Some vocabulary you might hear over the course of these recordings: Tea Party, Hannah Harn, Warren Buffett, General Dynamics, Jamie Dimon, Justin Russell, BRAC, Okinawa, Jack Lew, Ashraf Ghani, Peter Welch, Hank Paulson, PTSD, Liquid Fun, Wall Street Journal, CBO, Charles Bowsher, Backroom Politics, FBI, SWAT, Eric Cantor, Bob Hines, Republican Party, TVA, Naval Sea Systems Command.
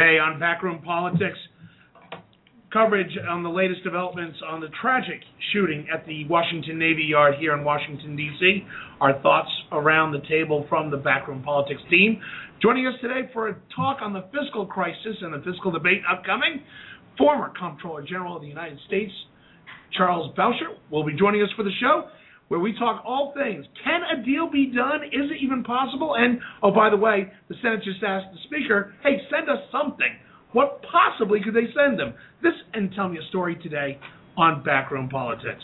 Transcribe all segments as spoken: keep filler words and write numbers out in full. Today on Backroom Politics, coverage on the latest developments on the tragic shooting at the Washington Navy Yard here in Washington, D C Our thoughts around the table from the Backroom Politics team. Joining us today for a talk on the fiscal crisis and the fiscal debate upcoming, former Comptroller General of the United States, Charles Bowsher, will be joining us for the show, where we talk all things. Can a deal be done? Is it even possible? And, oh, by the way, the Senate just asked the Speaker, hey, send us something. What possibly could they send them? This and Tell Me a Story today on Backroom Politics.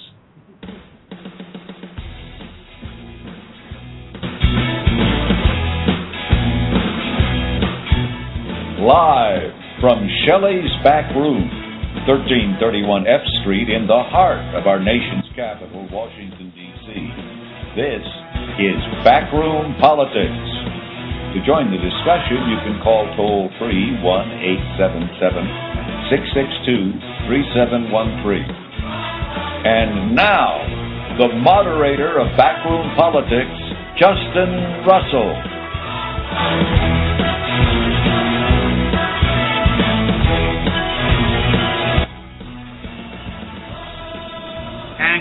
Live from Shelley's Backroom, thirteen thirty-one F Street in the heart of our nation's capital, Washington, D C. This is Backroom Politics. To join the discussion, you can call toll-free one eight seven seven, six six two, three seven one three. And now, the moderator of Backroom Politics, Justin Russell.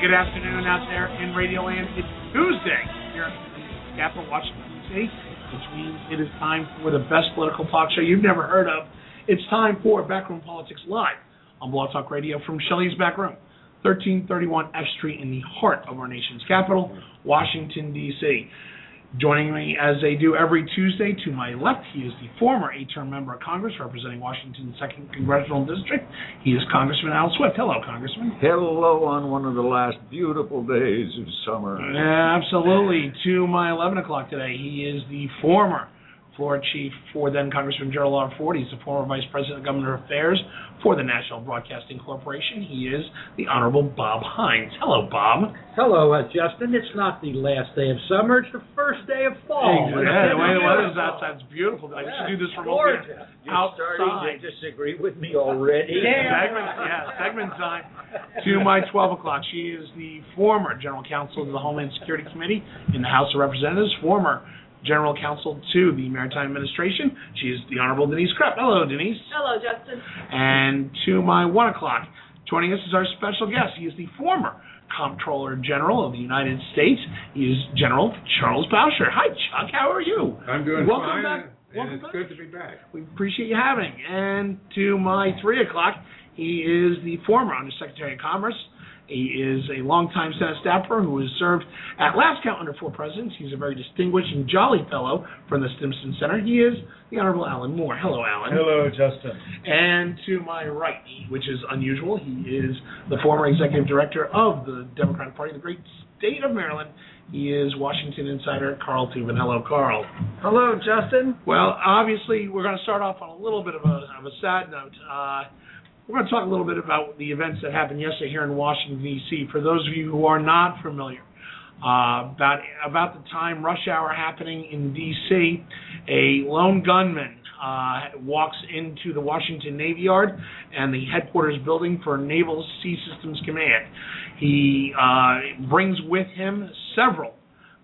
Good afternoon out there in Radio Land. It's Tuesday here in Capitol, Washington, D C, which means it is time for the best political talk show you've never heard of. It's time for Backroom Politics Live on Blog Talk Radio from Shelley's Backroom, thirteen thirty-one F Street in the heart of our nation's capital, Washington, D C Joining me as they do every Tuesday to my left, he is the former eight-term member of Congress representing Washington's second Congressional District. He is Congressman Al Swift. Hello, Congressman. Hello on one of the last beautiful days of summer. Absolutely. To my eleven o'clock today, he is the former floor chief for then Congressman Gerald R. Ford. He's the former vice president of government affairs for the National Broadcasting Corporation. He is the Honorable Bob Hines. Hello, Bob. Hello, uh, Justin. It's not the last day of summer. It's the first day of fall. Exactly. Yeah, the way the weather's outside is beautiful. I yeah, should do this from Georgia. You're outside. You disagree with me already. Yeah, segment, yeah, segment time. To my twelve o'clock, she is the former general counsel to the Homeland Security Committee in the House of Representatives, former General Counsel to the Maritime Administration. She is the Honorable Denise Krepp. Hello, Denise. Hello, Justin. And to my one o'clock, joining us is our special guest. He is the former Comptroller General of the United States. He is General Charles Bowsher. Hi, Chuck. How are you? I'm doing Welcome fine. Back. And Welcome it's back. Good to be back. We appreciate you having. And to my three o'clock, he is the former Undersecretary of Commerce. He is a longtime Senate staffer who has served at last count under four presidents. He's a very distinguished and jolly fellow from the Stimson Center. He is the Honorable Alan Moore. Hello, Alan. Hello, Justin. And to my right, which is unusual, he is the former executive director of the Democratic Party of the great state of Maryland. He is Washington insider Carl Tubin. Hello, Carl. Hello, Justin. Well, obviously, we're going to start off on a little bit of a, of a sad note. Uh, We're going to talk a little bit about the events that happened yesterday here in Washington, D C For those of you who are not familiar, uh, about about the time rush hour happening in D C, a lone gunman uh, walks into the Washington Navy Yard and the headquarters building for Naval Sea Systems Command. He uh, brings with him several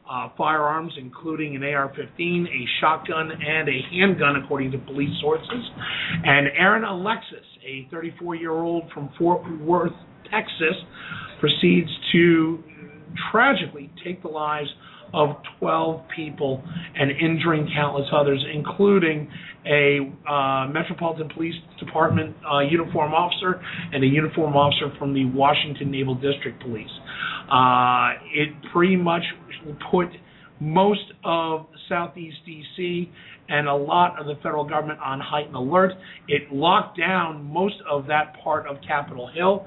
uh, firearms, including an A R fifteen, a shotgun, and a handgun, according to police sources. And Aaron Alexis, a thirty-four-year-old from Fort Worth, Texas, proceeds to tragically take the lives of twelve people and injuring countless others, including a uh, Metropolitan Police Department uh, uniform officer and a uniform officer from the Washington Naval District Police. Uh, it pretty much put most of Southeast D C and a lot of the federal government on heightened alert. It locked down most of that part of Capitol Hill.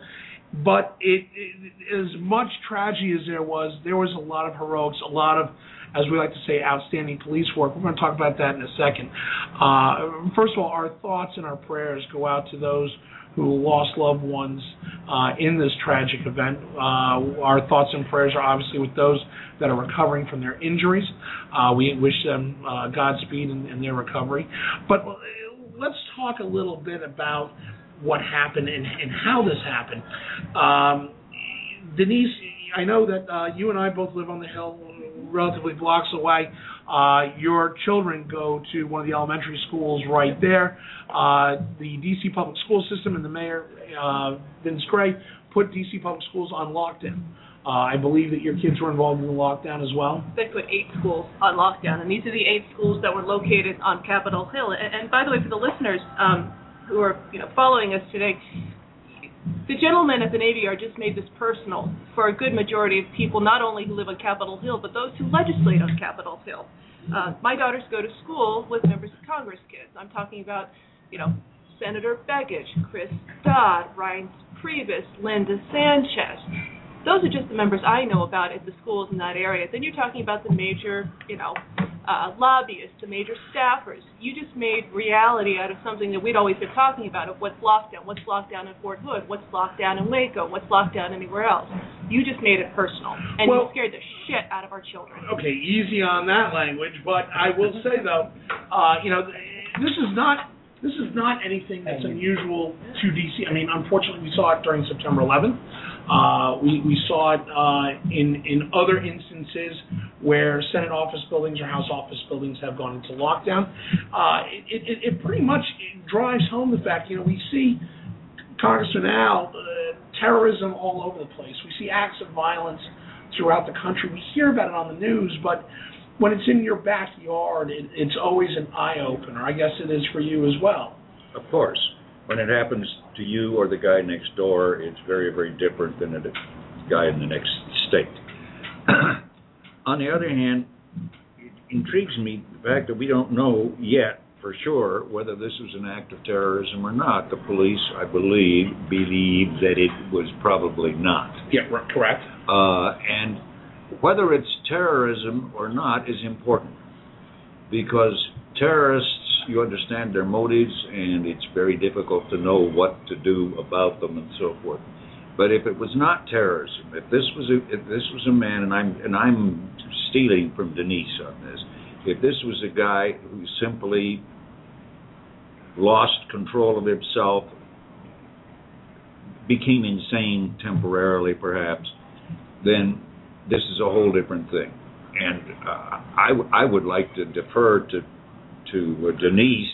But it, it, as much tragedy as there was, there was a lot of heroics, a lot of, as we like to say, outstanding police work. We're going to talk about that in a second. Uh, first of all, our thoughts and our prayers go out to those who lost loved ones uh, in this tragic event. Uh, our thoughts and prayers are obviously with those that are recovering from their injuries. Uh, we wish them uh, Godspeed in, in their recovery. But let's talk a little bit about what happened and, and how this happened. Um, Denise, I know that uh, you and I both live on the Hill, relatively blocks away. Uh, your children go to one of the elementary schools right there. Uh, the D C public school system and the mayor, uh, Vince Gray, put D C public schools on lockdown. Uh, I believe that your kids were involved in the lockdown as well. They put eight schools on lockdown, and these are the eight schools that were located on Capitol Hill. And, and by the way, for the listeners um, who are you know following us today, the gentlemen at the Navy Yard just made this personal for a good majority of people, not only who live on Capitol Hill, but those who legislate on Capitol Hill. Uh, my daughters go to school with members of Congress kids. I'm talking about, you know, Senator Begich, Chris Dodd, Ryan Priebus, Linda Sanchez. Those are just the members I know about at the schools in that area. Then you're talking about the major, you know, uh, lobbyists, the major staffers. You just made reality out of something that we'd always been talking about of what's lockdown, what's lockdown in Fort Hood, what's lockdown in Waco, what's lockdown anywhere else. You just made it personal, and well, you scared the shit out of our children. Okay, easy on that language, but I will say, though, uh, you know, this is not... This is not anything that's unusual to D C. I mean, unfortunately, we saw it during September eleventh. Uh, we, we saw it uh, in, in other instances where Senate office buildings or House office buildings have gone into lockdown. Uh, it, it, it pretty much drives home the fact, you know, we see, Congressman Al, uh, terrorism all over the place. We see acts of violence throughout the country. We hear about it on the news, but when it's in your backyard, it, it's always an eye-opener. I guess it is for you as well. Of course. When it happens to you or the guy next door, it's very, very different than the guy in the next state. On the other hand, it intrigues me the fact that we don't know yet for sure whether this was an act of terrorism or not. The police, I believe, believe that it was probably not. Yeah, correct. Uh, and whether it's terrorism or not is important, because terrorists, you understand their motives, and it's very difficult to know what to do about them and so forth. But if it was not terrorism, if this was a, if this was a man, and I'm and I'm stealing from Denise on this, if this was a guy who simply lost control of himself, became insane temporarily perhaps, then this is a whole different thing. And uh, I, w- I would like to defer to to uh, Denise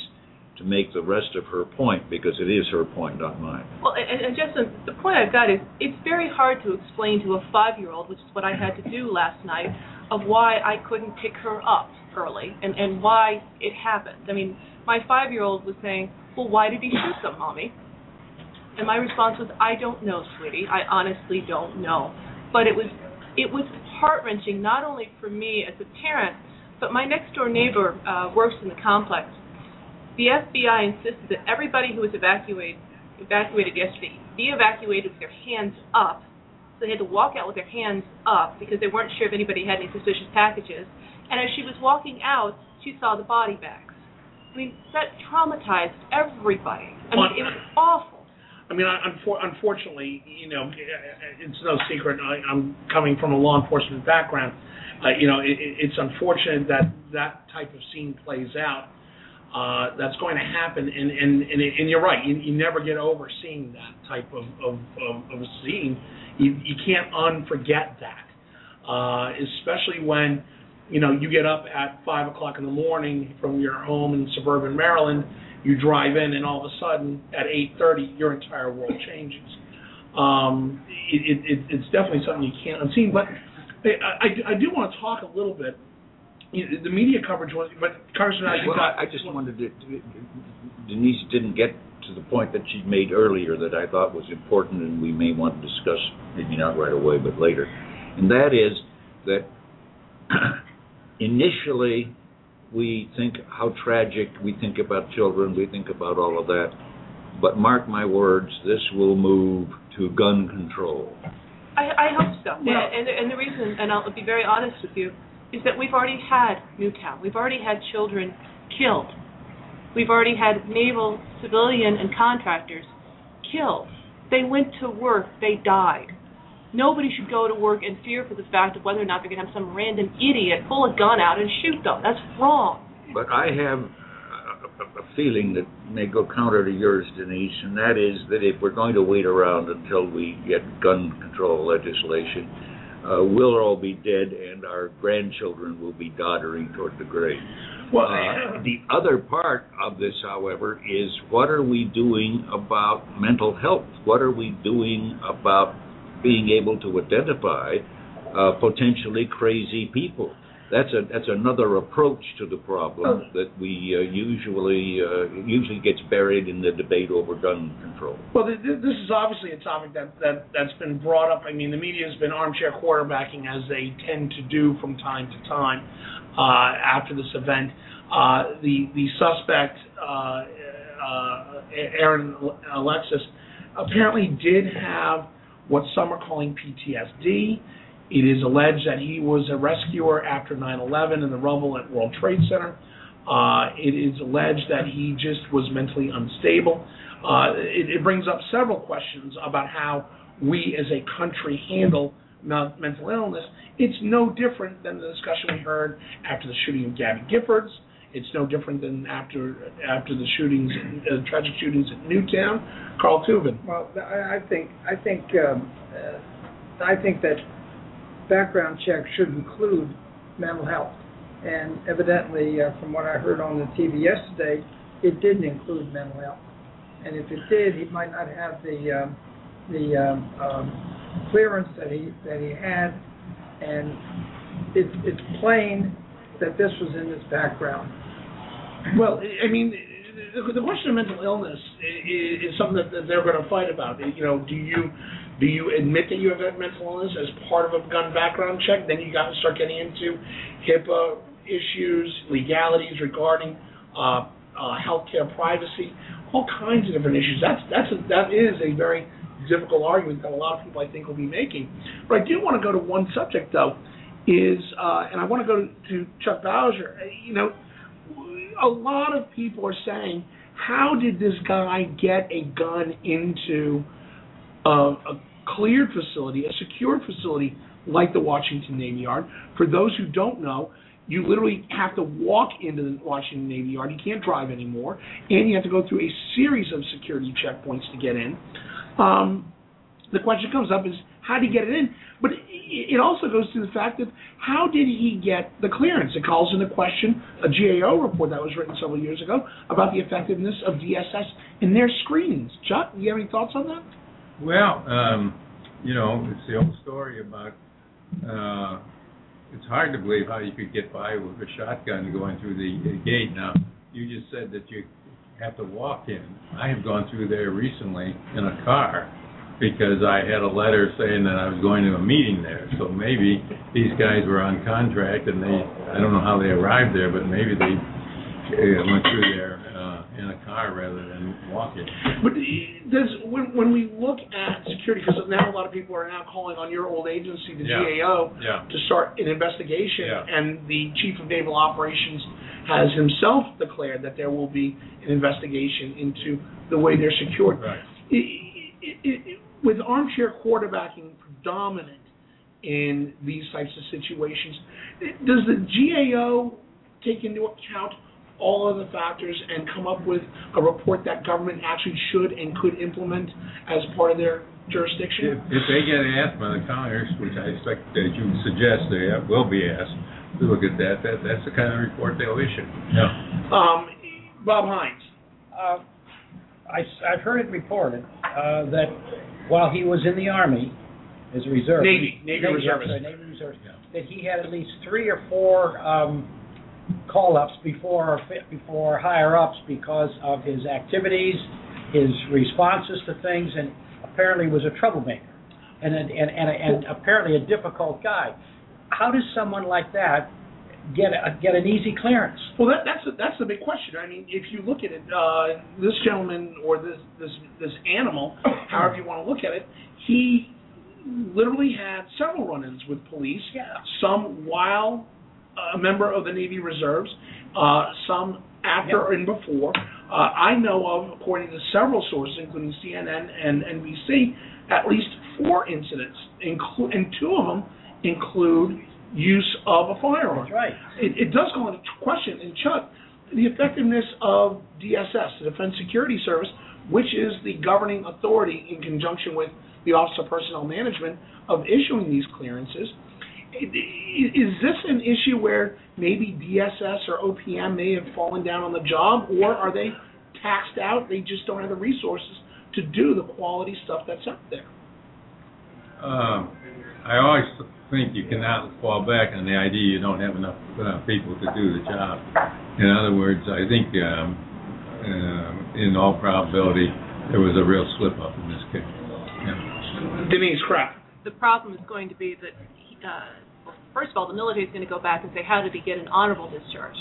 to make the rest of her point, because it is her point, not mine. Well, and, and Justin, the point I've got is it's very hard to explain to a five-year-old, which is what I had to do last night, of why I couldn't pick her up early and, and why it happened. I mean, my five-year-old was saying, well, why did he shoot them, Mommy? And my response was, I don't know, sweetie. I honestly don't know. But it was... It was heart-wrenching, not only for me as a parent, but my next-door neighbor uh, works in the complex. The F B I insisted that everybody who was evacuated, evacuated yesterday be evacuated with their hands up. So they had to walk out with their hands up because they weren't sure if anybody had any suspicious packages. And as she was walking out, she saw the body bags. I mean, that traumatized everybody. I mean, it was awful. I mean, unfortunately, you know, it's no secret. I'm coming from a law enforcement background. Uh, you know, it's unfortunate that that type of scene plays out. Uh, that's going to happen, and and and you're right. You, you never get over seeing that type of of, of, of scene. You, you can't unforget that, uh, especially when, you know, you get up at five o'clock in the morning from your home in suburban Maryland. You drive in, and all of a sudden, at eight thirty, your entire world changes. Um, it, it, it's definitely something you can't unseen. But I, I, I do want to talk a little bit. The media coverage was, but Congressman, I, well, I, I just wanted to. Denise didn't get to the point that she made earlier that I thought was important, and we may want to discuss, maybe not right away, but later. And that is that initially, we think how tragic, we think about children, we think about all of that. But mark my words, this will move to gun control. I, I hope so. Well, and, and the reason, and I'll be very honest with you, is that we've already had Newtown. We've already had children killed. We've already had naval, civilian, and contractors killed. They went to work. They died. Nobody should go to work and fear for the fact of whether or not they're going to have some random idiot pull a gun out and shoot them. That's wrong. But I have a, a feeling that may go counter to yours, Denise, and that is that if we're going to wait around until we get gun control legislation, uh, we'll all be dead and our grandchildren will be doddering toward the grave. Well, uh, the other part of this, however, is what are we doing about mental health? What are we doing about being able to identify uh, potentially crazy people? That's a that's another approach to the problem that we uh, usually uh, usually gets buried in the debate over gun control. Well, th- th- this is obviously a topic that, that that's been brought up. I mean, the media has been armchair quarterbacking as they tend to do from time to time. Uh, after this event, uh, the the suspect uh, uh, Aaron Alexis apparently did have what some are calling P T S D. It is alleged that he was a rescuer after nine eleven in the rubble at World Trade Center. Uh, it is alleged that he just was mentally unstable. Uh, it, it brings up several questions about how we as a country handle mental illness. It's no different than the discussion we heard after the shooting of Gabby Giffords. It's no different than after after the shootings, uh, tragic shootings at Newtown. Carl Tubin. Well, I think I think um, uh, I think that. Background check should include mental health, and evidently, uh, from what I heard on the T V yesterday, it didn't include mental health. And if it did, he might not have the um, the um, um, clearance that he that he had. And it, it's plain that this was in his background. Well, I mean, the question of mental illness is something that they're going to fight about. You know, do you? Do you admit that you have that mental illness as part of a gun background check? Then you got to start getting into HIPAA issues, legalities regarding uh, uh, healthcare privacy, all kinds of different issues. That's that's a, that is a very difficult argument that a lot of people I think will be making. But I do want to go to one subject though, is uh, and I want to go to Chuck Bowsher. You know, a lot of people are saying, how did this guy get a gun into Uh, a cleared facility, a secured facility like the Washington Navy Yard? For those who don't know, you literally have to walk into the Washington Navy Yard. You can't drive anymore, and you have to go through a series of security checkpoints to get in. Um, the question comes up is, how do you get it in? But it also goes to the fact of how did he get the clearance? It calls into question a G A O report that was written several years ago about the effectiveness of D S S in their screenings. Chuck, do you have any thoughts on that? Well, um, you know, it's the old story about uh, it's hard to believe how you could get by with a shotgun going through the, the gate. Now, you just said that you have to walk in. I have gone through there recently in a car because I had a letter saying that I was going to a meeting there. So maybe these guys were on contract and they, I don't know how they arrived there, but maybe they uh, went through there in a car rather than walking. But does, when, when we look at security, because now a lot of people are now calling on your old agency, the yeah. G A O, yeah. to start an investigation, yeah. and the Chief of Naval Operations has himself declared that there will be an investigation into the way they're secured. Right. It, it, it, with armchair quarterbacking predominant in these types of situations, does the G A O take into account all of the factors and come up with a report that government actually should and could implement as part of their jurisdiction? If, if they get asked by the Congress, which I expect that you suggest they will be asked to look at that, that that's the kind of report they'll issue. Yeah. Um, Bob Hines. Uh, I, I've heard it reported uh, that while he was in the Army, as a reserve, Navy, Navy, Navy Reservist, sorry, Navy Reservist, yeah. that he had at least three or four um, call-ups before before higher-ups because of his activities, his responses to things, and apparently was a troublemaker and a, and and, a, and apparently a difficult guy. How does someone like that get a, get an easy clearance? Well, that, that's a, that's the big question. I mean, if you look at it, uh, this gentleman or this this this animal, however you want to look at it, he literally had several run-ins with police. Yeah. Some while a member of the Navy Reserves, uh, some after yep. and before. Uh, I know of, according to several sources, including C N N and N B C, at least four incidents, inclu- and two of them include use of a firearm. That's right. It, it does go into question, and Chuck, the effectiveness of D S S, the Defense Security Service, which is the governing authority in conjunction with the Office of Personnel Management, of issuing these clearances. Is this an issue where maybe D S S or O P M may have fallen down on the job, or are they taxed out? They just don't have the resources to do the quality stuff that's out there. Um, I always think you cannot fall back on the idea you don't have enough uh, people to do the job. In other words, I think um, uh, in all probability there was a real slip-up in this case. Yeah. Denise Krepp. The problem is going to be that, uh, first of all, the military is going to go back and say, how did he get an honorable discharge?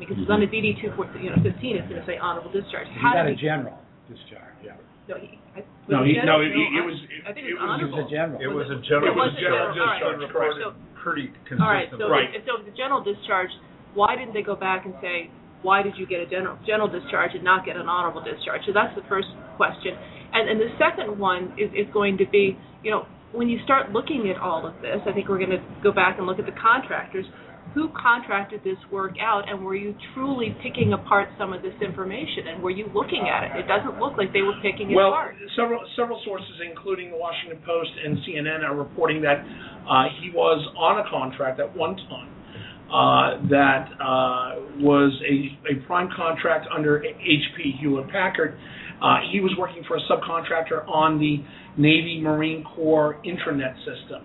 Because mm-hmm. on the D D two fifteen, you know, it's going to say honorable discharge. How he got a he... general discharge, yeah. No, he, I, no, he, no, he, it was. I, I think it, it was, was a general. It was a general. It was a general, general discharge. Right. So, pretty consistent. All right. So, right. The, so the general discharge. Why didn't they go back and say, why did you get a general general discharge and not get an honorable discharge? So that's the first question. And and the second one is is going to be, you know, when you start looking at all of this, I think we're going to go back and look at the contractors. Who contracted this work out, and were you truly picking apart some of this information, and were you looking at it? It doesn't look like they were picking it well, apart. Well, several, several sources, including the Washington Post and C N N, are reporting that uh, he was on a contract at one time uh, that uh, was a, a prime contract under H P Hewlett-Packard. Uh, he was working for a subcontractor on the Navy Marine Corps intranet system.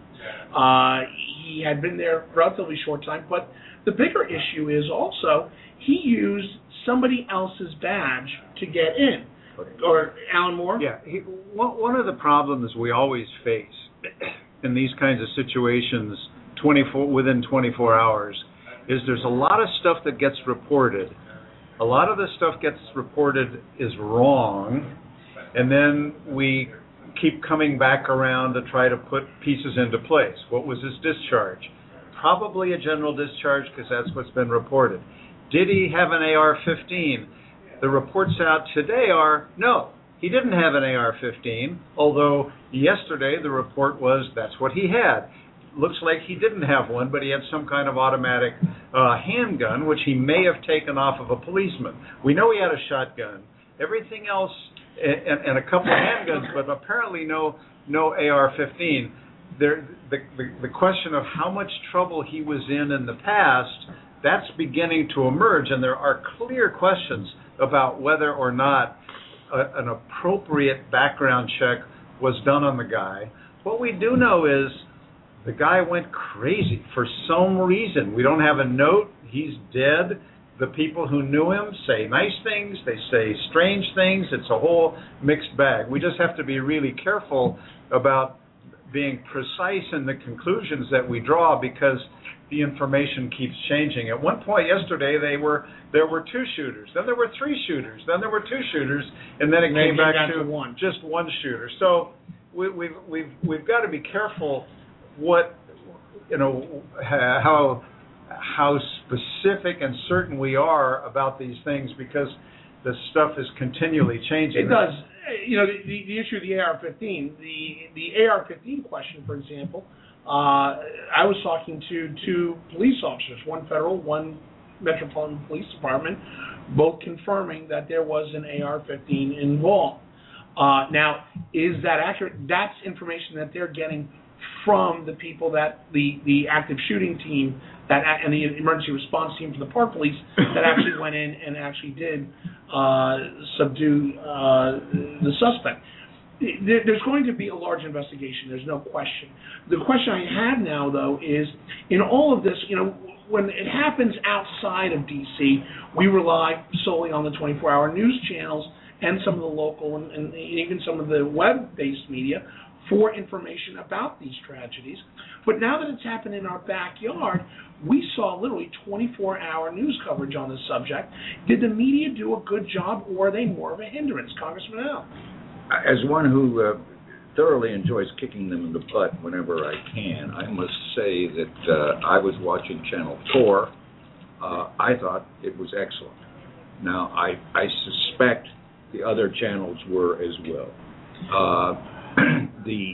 Uh, he had been there a relatively short time, but the bigger issue is also he used somebody else's badge to get in. Or Alan Moore? Yeah. He, one of the problems we always face in these kinds of situations twenty-four, within twenty-four hours is there's a lot of stuff that gets reported. A lot of the stuff gets reported is wrong, and then we keep coming back around to try to put pieces into place. What was his discharge? Probably a general discharge because that's what's been reported. Did he have an A R fifteen? The reports out today are no, he didn't have an A R fifteen, although yesterday the report was that's what he had. Looks like he didn't have one, but he had some kind of automatic uh, handgun, which he may have taken off of a policeman. We know he had a shotgun. Everything else... And, and a couple of handguns, but apparently no no A R fifteen. There, the, the the question of how much trouble he was in in the past, that's beginning to emerge, and there are clear questions about whether or not a, an appropriate background check was done on the guy. What we do know is the guy went crazy for some reason. We don't have a note. He's dead. The people who knew him say nice things, they say strange things, it's a whole mixed bag. We just have to be really careful about being precise in the conclusions that we draw because the information keeps changing. At one point yesterday, they were there were two shooters, then there were three shooters, then there were two shooters, and then it and came back to, to one. just one shooter. So we, we've, we've, we've got to be careful what, you know, how... how specific and certain we are about these things because the stuff is continually changing. It does. You know, the, the, the issue of the A R fifteen, the the A R fifteen question, for example, uh, I was talking to two police officers, one federal, one Metropolitan Police Department, both confirming that there was an A R fifteen involved. Uh, now, is that accurate? That's information that they're getting from the people that the, the active shooting team that and the emergency response team from the park police that actually went in and actually did uh, subdue uh, the suspect. There, there's going to be a large investigation. There's no question. The question I have now, though, is in all of this, you know, when it happens outside of D C, we rely solely on the twenty-four hour news channels and some of the local and, and even some of the web-based media for information about these tragedies. But now that it's happened in our backyard, we saw literally twenty-four hour news coverage on this subject. Did the media do a good job, or are they more of a hindrance? Congressman Al? As one who uh, thoroughly enjoys kicking them in the butt whenever I can, I must say that uh, I was watching Channel four. Uh, I thought it was excellent. Now, I, I suspect the other channels were as well. Uh, The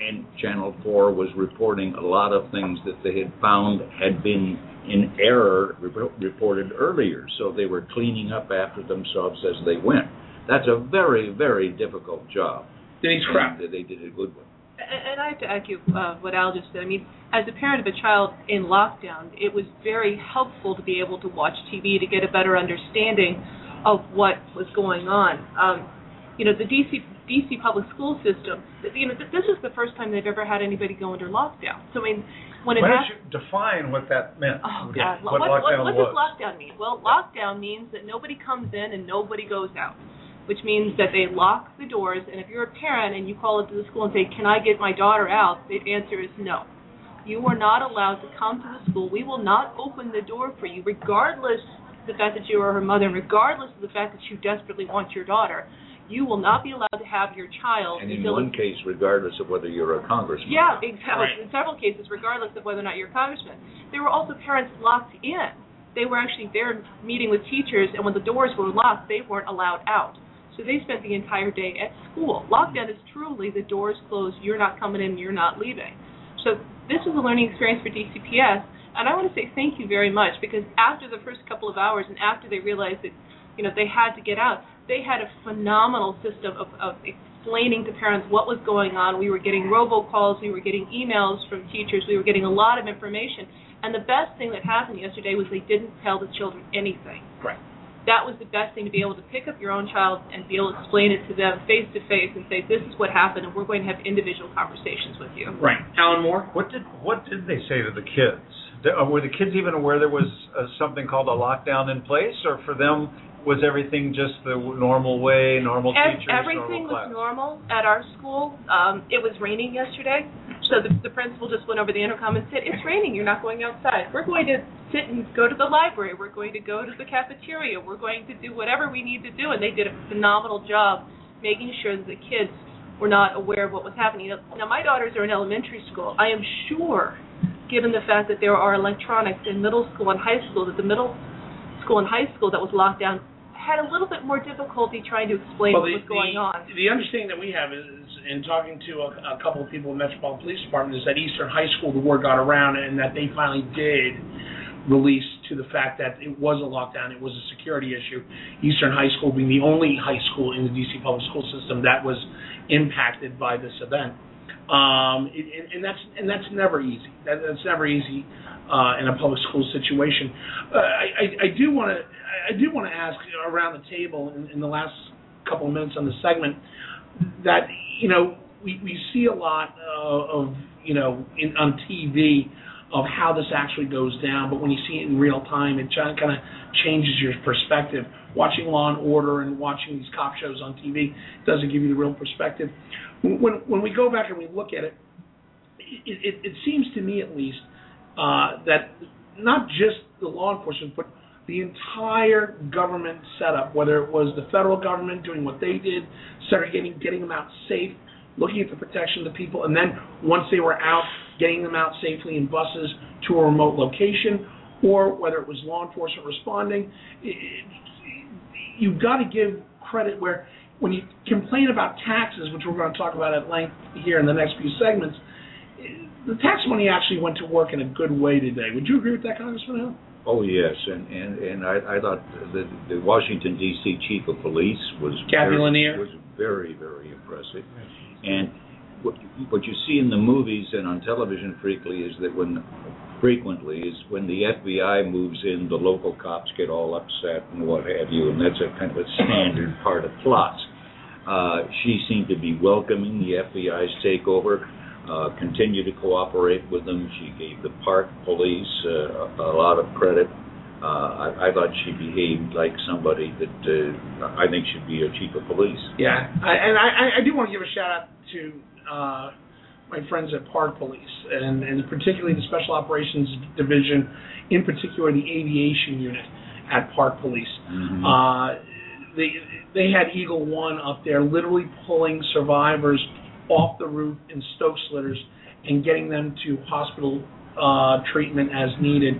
and Channel four was reporting a lot of things that they had found had been in error re- reported earlier, so they were cleaning up after themselves as they went. That's a very, very difficult job. Denise Krepp. They did a good one. And I have to echo uh, what Al just said. I mean, as a parent of a child in lockdown, it was very helpful to be able to watch T V to get a better understanding of what was going on. Um, you know, the D C D C public school system, you know, this is the first time they've ever had anybody go under lockdown. So, I mean, when it Why don't you define what that meant? Oh, God. What, what, lockdown what, what does lockdown mean? Well, lockdown means that nobody comes in and nobody goes out, which means that they lock the doors, and if you're a parent and you call into the school and say, can I get my daughter out, the answer is no. You are not allowed to come to the school. We will not open the door for you, regardless of the fact that you are her mother, regardless of the fact that you desperately want your daughter. You will not be allowed to have your child. And in one case, regardless of whether you're a congressman. Yeah, exactly. Right. In several cases, regardless of whether or not you're a congressman. There were also parents locked in. They were actually there meeting with teachers, and when the doors were locked, they weren't allowed out. So they spent the entire day at school. Lockdown is truly the doors closed. You're not coming in. You're not leaving. So this was a learning experience for D C P S, and I want to say thank you very much, because after the first couple of hours and after they realized that, you know, they had to get out, they had a phenomenal system of, of explaining to parents what was going on. We were getting robocalls. We were getting emails from teachers. We were getting a lot of information. And the best thing that happened yesterday was they didn't tell the children anything. Right. That was the best thing, to be able to pick up your own child and be able to explain it to them face-to-face and say, this is what happened, and we're going to have individual conversations with you. Right. Alan Moore? What did what did they say to the kids? Were the kids even aware there was uh, something called a lockdown in place, or for them was everything just the normal way, normal As, teachers, everything normal class? Everything was normal at our school. Um, it was raining yesterday, so the, the principal just went over the intercom and said, it's raining, you're not going outside. We're going to sit and go to the library. We're going to go to the cafeteria. We're going to do whatever we need to do, and they did a phenomenal job making sure that the kids were not aware of what was happening. Now, my daughters are in elementary school. I am sure, given the fact that there are electronics in middle school and high school, that the middle school and high school that was locked down had a little bit more difficulty trying to explain well, the, what was going the, on. The understanding that we have is, in talking to a, a couple of people in the Metropolitan Police Department, is that Eastern High School, the word got around, and that they finally did release to the fact that it was a lockdown, it was a security issue. Eastern High School being the only high school in the D C public school system that was impacted by this event. Um, it, it, and that's and that's never easy. That, that's never easy uh, in a public school situation. Uh, I, I, I do want to I do want to ask around the table in, in the last couple of minutes on the segment that, you know, we, we see a lot of, of you know in, on T V of how this actually goes down, but when you see it in real time, it kind of changes your perspective. Watching Law and Order and watching these cop shows on T V doesn't give you the real perspective. When when we go back and we look at it, it, it, it seems to me at least uh, that not just the law enforcement, but the entire government setup, whether it was the federal government doing what they did, segregating, getting them out safe, looking at the protection of the people, and then once they were out, getting them out safely in buses to a remote location, or whether it was law enforcement responding. It, you've got to give credit where, when you complain about taxes, which we're going to talk about at length here in the next few segments, the tax money actually went to work in a good way today. Would you agree with that, Congressman Hill? Oh, yes, and and, and I, I thought the, the Washington, D C chief of police was very, was very, very impressive. And what you, what you see in the movies and on television frequently is that when frequently is when the F B I moves in, the local cops get all upset and what have you, and that's a kind of a standard part of plots. Uh, she seemed to be welcoming the F B I's takeover, uh, continued to cooperate with them. She gave the park police uh, a, a lot of credit. Uh, I, I thought she behaved like somebody that uh, I think should be a chief of police. Yeah, I, and I, I do want to give a shout out to uh, my friends at Park Police, and, and particularly the Special Operations Division, in particular the aviation unit at Park Police. Mm-hmm. Uh, they they had Eagle One up there literally pulling survivors off the roof in stoke slitters and getting them to hospital uh, treatment as needed.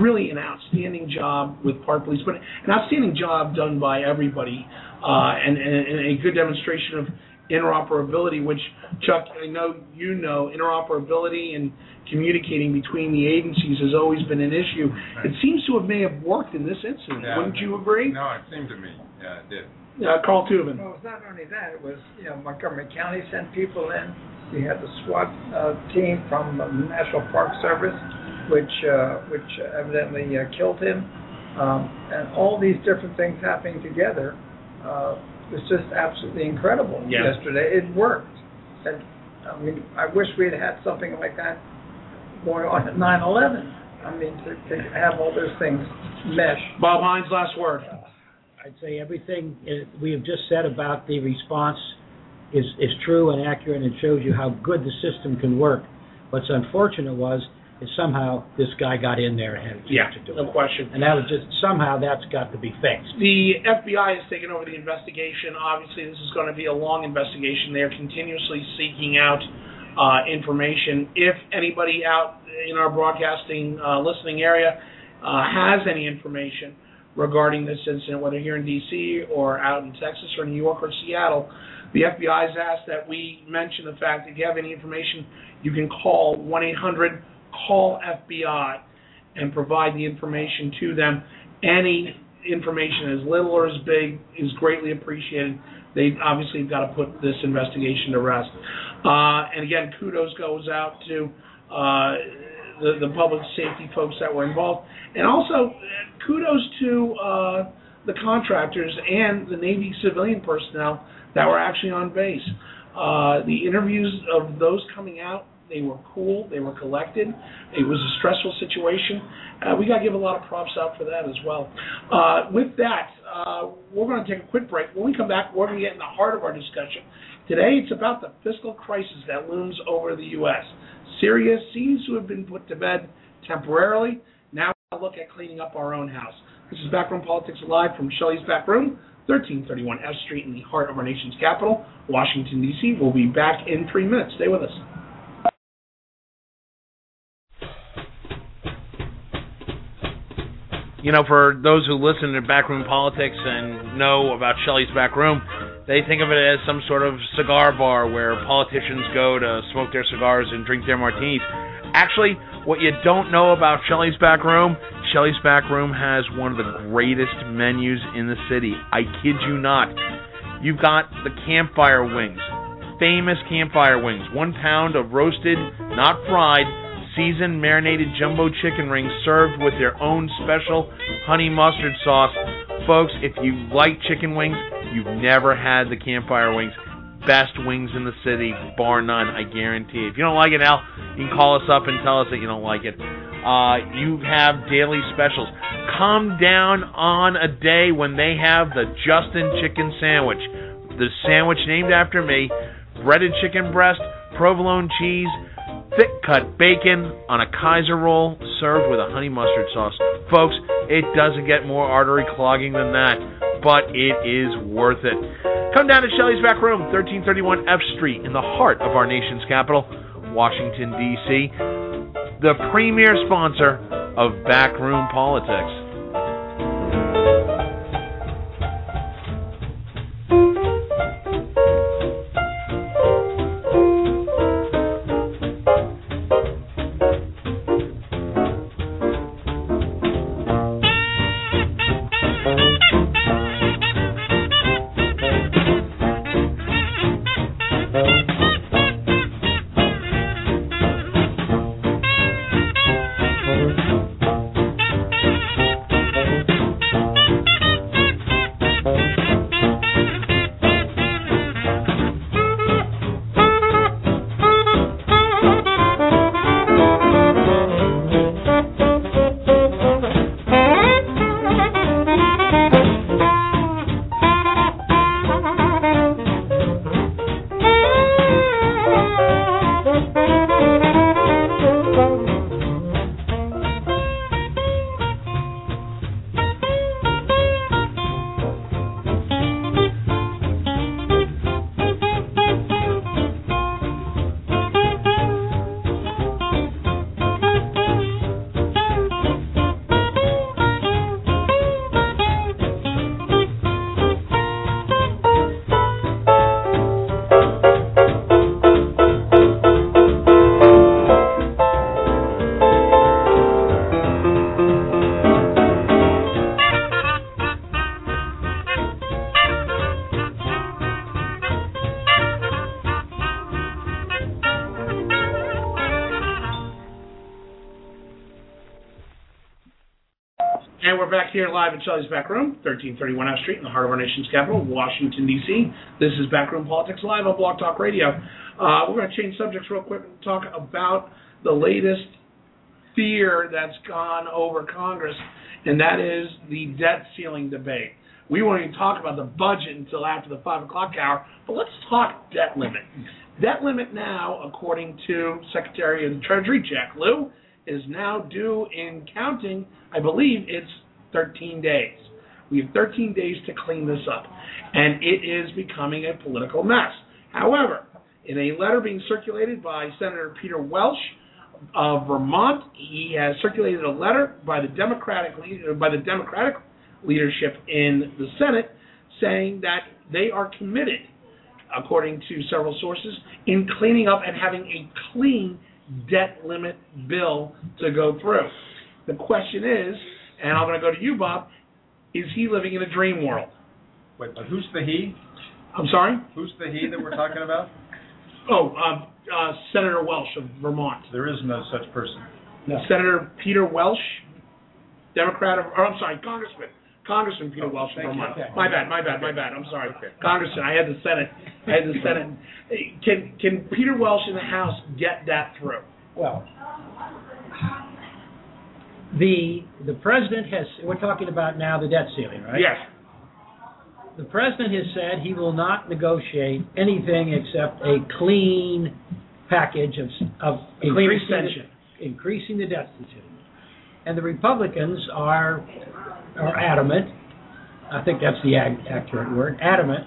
Really an outstanding job with Park Police, but an outstanding job done by everybody, uh, and, and, and a good demonstration of interoperability, which, Chuck, I know you know, interoperability and communicating between the agencies has always been an issue. Right. It seems to have may have worked in this incident. Yeah, Wouldn't no, you agree? No, it seemed to me. Yeah, it did. Uh, Carl Tubin. Well, it's not only that. It was, you know, Montgomery County sent people in. We had the SWAT uh, team from the National Park Service, which uh, which evidently uh, killed him. Um, and all these different things happening together uh, was just absolutely incredible. Yeah. Yesterday, it worked. And I mean, I wish we had had something like that going on at nine eleven. I mean, to, to have all those things mesh. Bob Hines, last word. Uh, I'd say everything we have just said about the response is, is true and accurate, and it shows you how good the system can work. What's unfortunate was is somehow this guy got in there and had a chance yeah, to do no it. No question. And that was just somehow that's got to be fixed. The F B I has taken over the investigation. Obviously, this is going to be a long investigation. They are continuously seeking out uh, information. If anybody out in our broadcasting uh, listening area uh, has any information regarding this incident, whether here in D C or out in Texas or New York or Seattle, the F B I has asked that we mention the fact that if you have any information, you can call one eight hundred call F B I and provide the information to them. Any information, as little or as big, is greatly appreciated. They obviously have got to put this investigation to rest. Uh, and again, kudos goes out to uh, The, the public safety folks that were involved. And also, kudos to uh, the contractors and the Navy civilian personnel that were actually on base. Uh, the interviews of those coming out, they were cool, they were collected. It was a stressful situation. Uh, we got to give a lot of props out for that as well. Uh, with that, uh, we're going to take a quick break. When we come back, we're going to get in the heart of our discussion. Today, it's about the fiscal crisis that looms over the U S Syria seems to have been put to bed temporarily. Now we'll look at cleaning up our own house. This is Backroom Politics Live from Shelley's Backroom, thirteen thirty-one F Street in the heart of our nation's capital, Washington, D C We'll be back in three minutes. Stay with us. You know, for those who listen to Backroom Politics and know about Shelley's Backroom, they think of it as some sort of cigar bar where politicians go to smoke their cigars and drink their martinis. Actually, what you don't know about Shelley's Backroom, Shelley's Backroom has one of the greatest menus in the city. I kid you not. You've got the campfire wings, famous campfire wings, one pound of roasted, not fried, seasoned marinated jumbo chicken rings served with their own special honey mustard sauce. Folks, if you like chicken wings, you've never had the campfire wings. Best wings in the city, bar none, I guarantee. If you don't like it, Al, you can call us up and tell us that you don't like it. Uh, you have daily specials. Come down on a day when they have the Justin Chicken Sandwich. The sandwich named after me, breaded chicken breast, provolone cheese, thick-cut bacon on a Kaiser roll served with a honey mustard sauce. Folks, it doesn't get more artery-clogging than that, but it is worth it. Come down to Shelley's Backroom, thirteen thirty-one F Street, in the heart of our nation's capital, Washington, D C, the premier sponsor of Backroom Politics. And we're back here live in Shelley's Backroom, thirteen thirty-one F Street in the heart of our nation's capital, Washington, D C This is Backroom Politics Live on Blog Talk Radio. Uh, we're going to change subjects real quick and talk about the latest fear that's gone over Congress, and that is the debt ceiling debate. We won't even talk about the budget until after the five o'clock hour, but let's talk debt limit. Debt limit now, according to Secretary of the Treasury Jack Lew, is now due in counting, I believe it's thirteen days. We have thirteen days to clean this up, and it is becoming a political mess. However, in a letter being circulated by Senator Peter Welch of Vermont, he has circulated a letter by the Democratic by the Democratic leadership in the Senate saying that they are committed, according to several sources, in cleaning up and having a clean debt limit bill to go through. The question is, and I'm going to go to you, Bob, is he living in a dream world? Wait, but who's the he? I'm sorry? Who's the he that we're talking about? Oh, uh, uh, Senator Welch of Vermont. There is no such person. No. Senator Peter Welch, Democrat of, or I'm sorry, Congressman. Congressman Peter oh, Welch of Vermont. Okay. My bad, my bad, my bad. I'm sorry. Okay. Congressman, I had the Senate. I had the Senate. Can can Peter Welch in the House get that through? Well, the the president has, we're talking about now the debt ceiling, right? Yes. The president has said he will not negotiate anything except a clean package of, of a clean extension, increasing the debt ceiling. And the Republicans are are adamant, I think that's the ag- accurate word, adamant,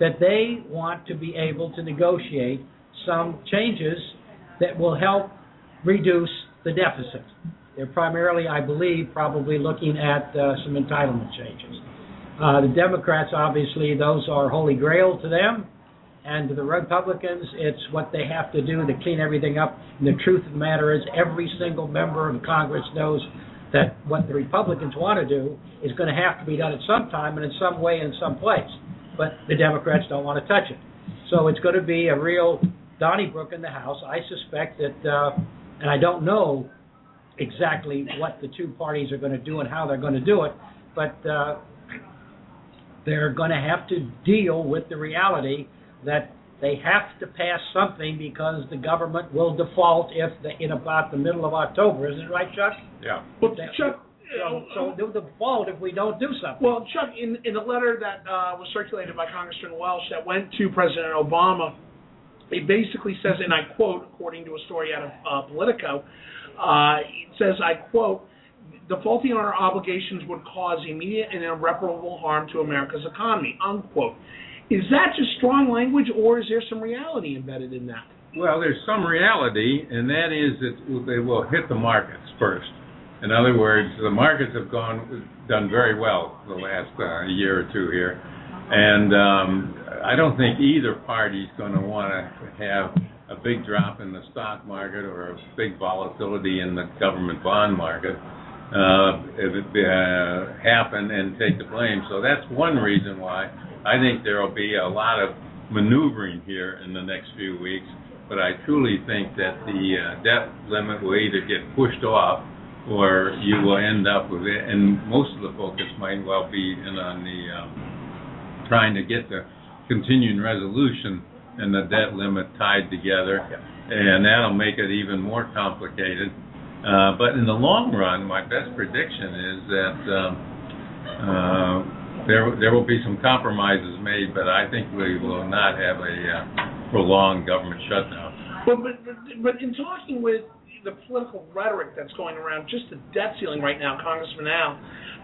that they want to be able to negotiate some changes that will help reduce the deficit. They're primarily, I believe, probably looking at uh, some entitlement changes. Uh, the Democrats, obviously, those are holy grail to them. And to the Republicans, it's what they have to do to clean everything up. And the truth of the matter is every single member of Congress knows that what the Republicans want to do is going to have to be done at some time and in some way and in some place. But the Democrats don't want to touch it. So it's going to be a real Donnybrook in the House. I suspect that, uh, and I don't know exactly what the two parties are going to do and how they're going to do it, but uh, they're going to have to deal with the reality that they have to pass something because the government will default if the, in about the middle of October. Isn't it right, Chuck? Yeah. Well, that, Chuck, so, so they'll default if we don't do something. Well, Chuck, in, in the letter that uh, was circulated by Congressman Welch that went to President Obama, it basically says, and I quote, according to a story out of uh, Politico, uh, it says, I quote, defaulting on our obligations would cause immediate and irreparable harm to America's economy, unquote. Is that just strong language, or is there some reality embedded in that? Well, there's some reality, and that is that they will hit the markets first. In other words, the markets have gone done very well the last uh, year or two here, and um, I don't think either party's going to want to have a big drop in the stock market or a big volatility in the government bond market uh, if it uh, happen and take the blame. So that's one reason why I think there will be a lot of maneuvering here in the next few weeks, but I truly think that the uh, debt limit will either get pushed off or you will end up with it, and most of the focus might well be in on the um, trying to get the continuing resolution and the debt limit tied together, and that'll make it even more complicated. Uh, but in the long run, my best prediction is that um, uh, There, there will be some compromises made, but I think we will not have a uh, prolonged government shutdown. But, but, but in talking with the political rhetoric that's going around, just the debt ceiling right now, Congressman Al,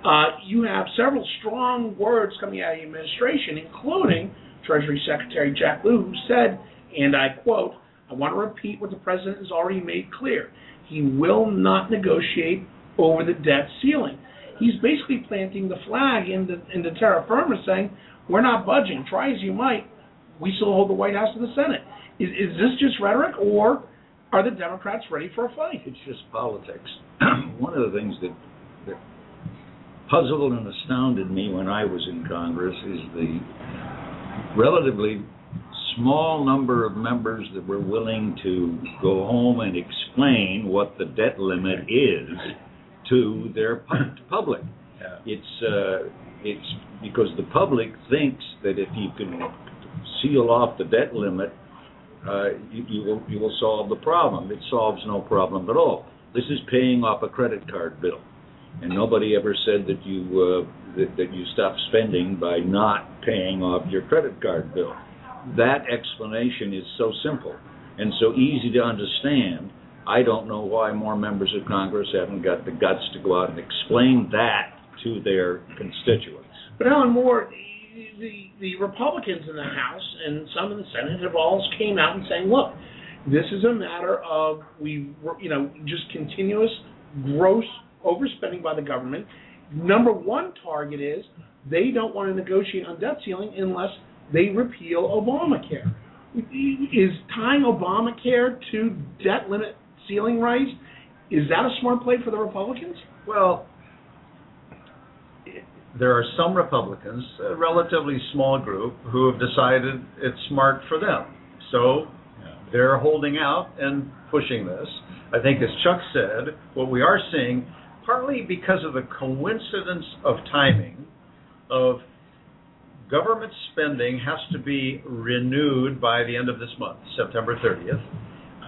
uh, you have several strong words coming out of the administration, including Treasury Secretary Jack Lew, who said, and I quote, I want to repeat what the president has already made clear. He will not negotiate over the debt ceiling. He's basically planting the flag in the, in the terra firma saying, we're not budging. Try as you might, we still hold the White House and the Senate. Is, is this just rhetoric, or are the Democrats ready for a fight? It's just politics. One of the things that, that puzzled and astounded me when I was in Congress is the relatively small number of members that were willing to go home and explain what the debt limit is to their public. Yeah. It's uh, it's because the public thinks that if you can seal off the debt limit, uh, you, you will you will solve the problem. It solves no problem at all. This is paying off a credit card bill, and nobody ever said that you uh, that, that you stop spending by not paying off your credit card bill. That explanation is so simple and so easy to understand. I don't know why more members of Congress haven't got the guts to go out and explain that to their constituents. But Alan Moore, the, the, the Republicans in the House and some in the Senate have all came out and saying, look, this is a matter of we, you know, just continuous gross overspending by the government. Number one target is they don't want to negotiate on debt ceiling unless they repeal Obamacare. Is tying Obamacare to debt limit ceiling raise, is that a smart play for the Republicans? Well, there are some Republicans, a relatively small group, who have decided it's smart for them. So they're holding out and pushing this. I think, as Chuck said, what we are seeing, partly because of the coincidence of timing of government spending has to be renewed by the end of this month, September thirtieth,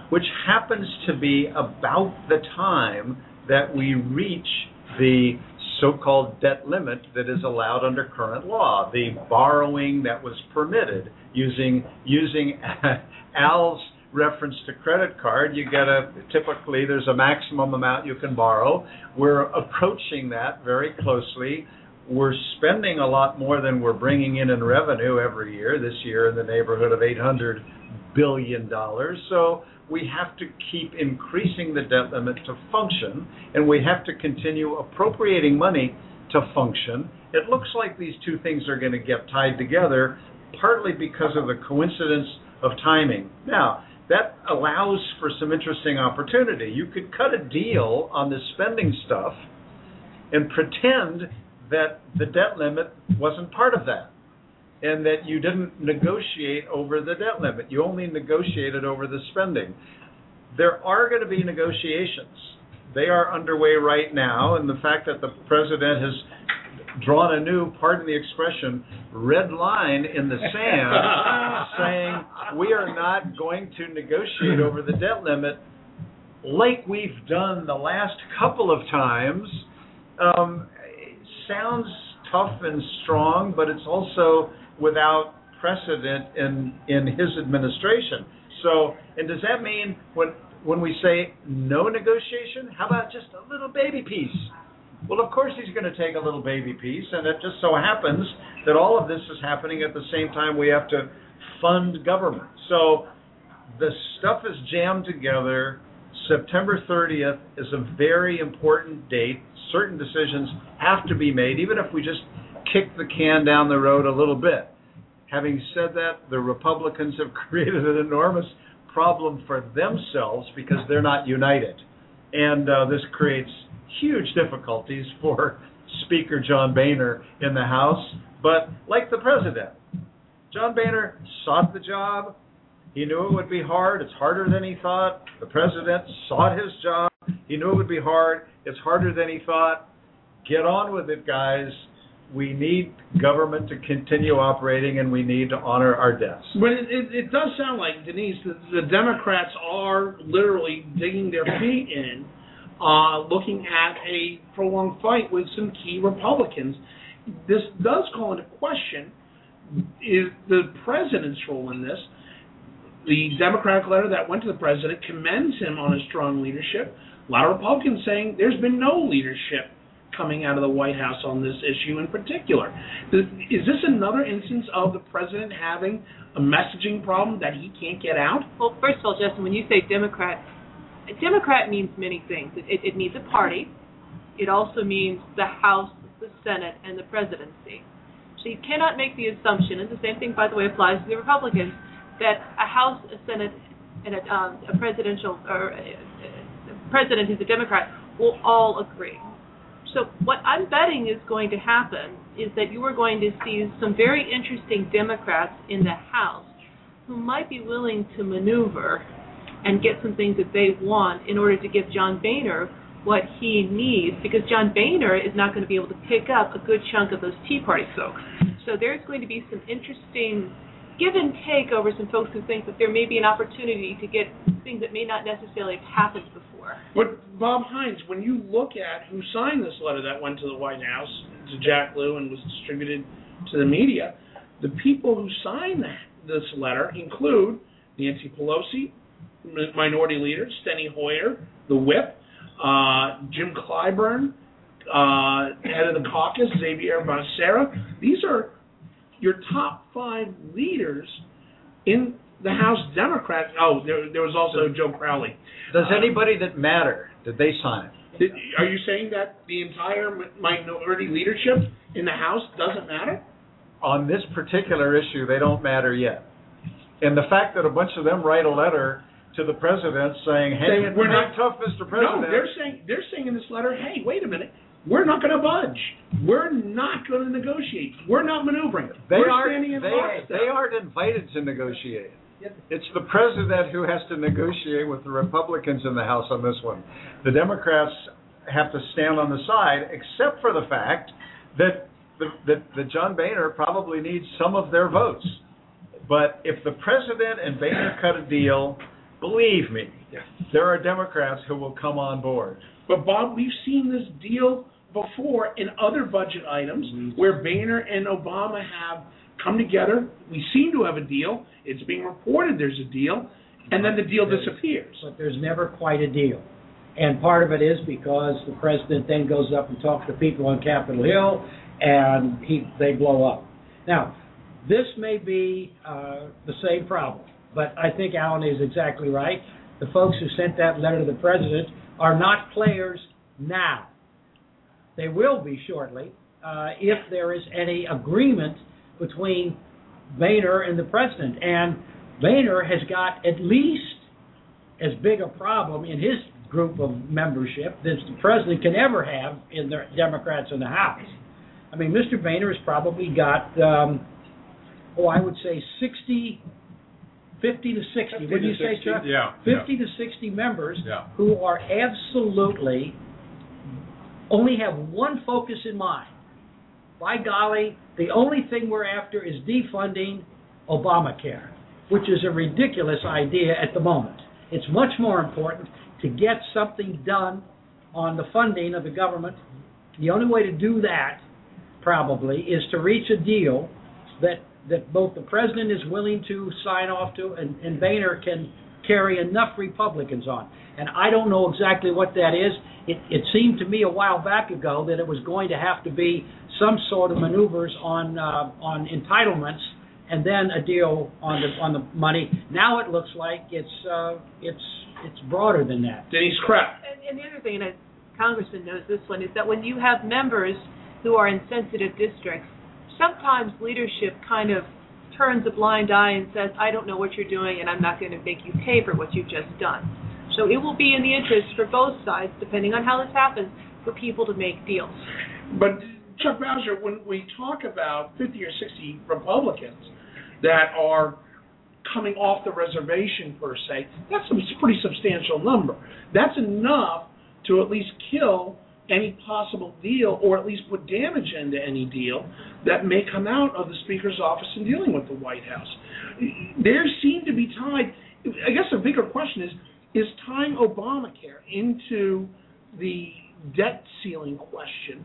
which happens to be about the time that we reach the so-called debt limit that is allowed under current law, the borrowing that was permitted using using Al's reference to credit card. You get a, typically there's a maximum amount you can borrow. We're approaching that very closely. We're spending a lot more than we're bringing in in revenue every year. This year in the neighborhood of eight hundred billion dollars. So we have to keep increasing the debt limit to function, and we have to continue appropriating money to function. It looks like these two things are going to get tied together, partly because of the coincidence of timing. Now, that allows for some interesting opportunity. You could cut a deal on the spending stuff and pretend that the debt limit wasn't part of that, and that you didn't negotiate over the debt limit. You only negotiated over the spending. There are going to be negotiations. They are underway right now, and the fact that the president has drawn a new, pardon the expression, red line in the sand saying we are not going to negotiate over the debt limit like we've done the last couple of times, um, sounds tough and strong, but it's also without precedent in in his administration. So, and does that mean when when we say no negotiation, how about just a little baby piece? Well, of course he's going to take a little baby piece, and it just so happens that all of this is happening at the same time we have to fund government. So the stuff is jammed together. September thirtieth is a very important date. Certain decisions have to be made, even if we just kick the can down the road a little bit. Having said that, the Republicans have created an enormous problem for themselves because they're not united. And uh, this creates huge difficulties for Speaker John Boehner in the House. But like the president, John Boehner sought the job. He knew it would be hard. It's harder than he thought. The president sought his job. He knew it would be hard. It's harder than he thought. Get on with it, guys. We need government to continue operating, and we need to honor our debts. But it, it, it does sound like, Denise, the, the Democrats are literally digging their feet in, uh, looking at a prolonged fight with some key Republicans. This does call into question is the president's role in this. The Democratic letter that went to the president commends him on his strong leadership. A lot of Republicans saying there's been no leadership coming out of the White House on this issue in particular. Is this another instance of the president having a messaging problem that he can't get out? Well, first of all, Justin, when you say Democrat, a Democrat means many things. It, it, it means a party. It also means the House, the Senate, and the presidency. So you cannot make the assumption, and the same thing, by the way, applies to the Republicans, that a House, a Senate, and a, um, a presidential or a, a president who's a Democrat will all agree. So what I'm betting is going to happen is that you are going to see some very interesting Democrats in the House who might be willing to maneuver and get some things that they want in order to give John Boehner, what he needs, because John Boehner is not going to be able to pick up a good chunk of those Tea Party folks. So there's going to be some interesting give and take over some folks who think that there may be an opportunity to get things that may not necessarily have happened before. But Bob Hines, when you look at who signed this letter that went to the White House, to Jack Lew, and was distributed to the media, the people who signed that, this letter include Nancy Pelosi, Minority Leader, Steny Hoyer, the Whip, uh, Jim Clyburn, uh, head of the caucus, Xavier Becerra. These are your top five leaders in the House Democrats. Oh, there, there was also so, Joe Crowley. Does um, anybody that matter, did they sign it? Did, are you saying that the entire minority leadership in the House doesn't matter? On this particular issue, they don't matter yet. And the fact that a bunch of them write a letter to the president saying, hey, we're not tough, Mister President. No, they're saying, they're saying in this letter, hey, wait a minute. We're not going to budge. We're not going to negotiate. We're not maneuvering. They We're are, standing in box. They, they aren't invited to negotiate. It's the president who has to negotiate with the Republicans in the House on this one. The Democrats have to stand on the side, except for the fact that the, that, that John Boehner probably needs some of their votes. But if the president and Boehner cut a deal, believe me, there are Democrats who will come on board. But, Bob, we've seen this deal before in other budget items mm-hmm. where Boehner and Obama have come together. We seem to have a deal. It's being reported there's a deal, and then the deal disappears. But there's never quite a deal. And part of it is because the president then goes up and talks to people on Capitol Hill, and he, they blow up. Now, this may be uh, the same problem, but I think Alan is exactly right. The folks who sent that letter to the president are not players now. They will be shortly uh, if there is any agreement between Boehner and the president. And Boehner has got at least as big a problem in his group of membership as the president can ever have in the Democrats in the House. I mean, Mister Boehner has probably got, um, oh, I would say sixty... fifty to sixty, wouldn't you say, Chuck? Yeah. fifty yeah. to sixty members yeah. who are absolutely only have one focus in mind. By golly, the only thing we're after is defunding Obamacare, which is a ridiculous idea at the moment. It's much more important to get something done on the funding of the government. The only way to do that, probably, is to reach a deal that that both the president is willing to sign off to and, and Boehner can carry enough Republicans on. And I don't know exactly what that is. It, it seemed to me a while back ago that it was going to have to be some sort of maneuvers on uh, on entitlements and then a deal on the on the money. Now it looks like it's uh, it's it's broader than that. Denise Krepp. And, and the other thing, and Congressman knows this one, is that when you have members who are in sensitive districts, sometimes leadership kind of turns a blind eye and says, I don't know what you're doing, and I'm not going to make you pay for what you've just done. So it will be in the interest for both sides, depending on how this happens, for people to make deals. But, Chuck Bowsher, when we talk about fifty or sixty Republicans that are coming off the reservation, per se, that's a pretty substantial number. That's enough to at least kill any possible deal, or at least put damage into any deal that may come out of the Speaker's office in dealing with the White House. There seem to be tied, I guess a bigger question is, is tying Obamacare into the debt ceiling question,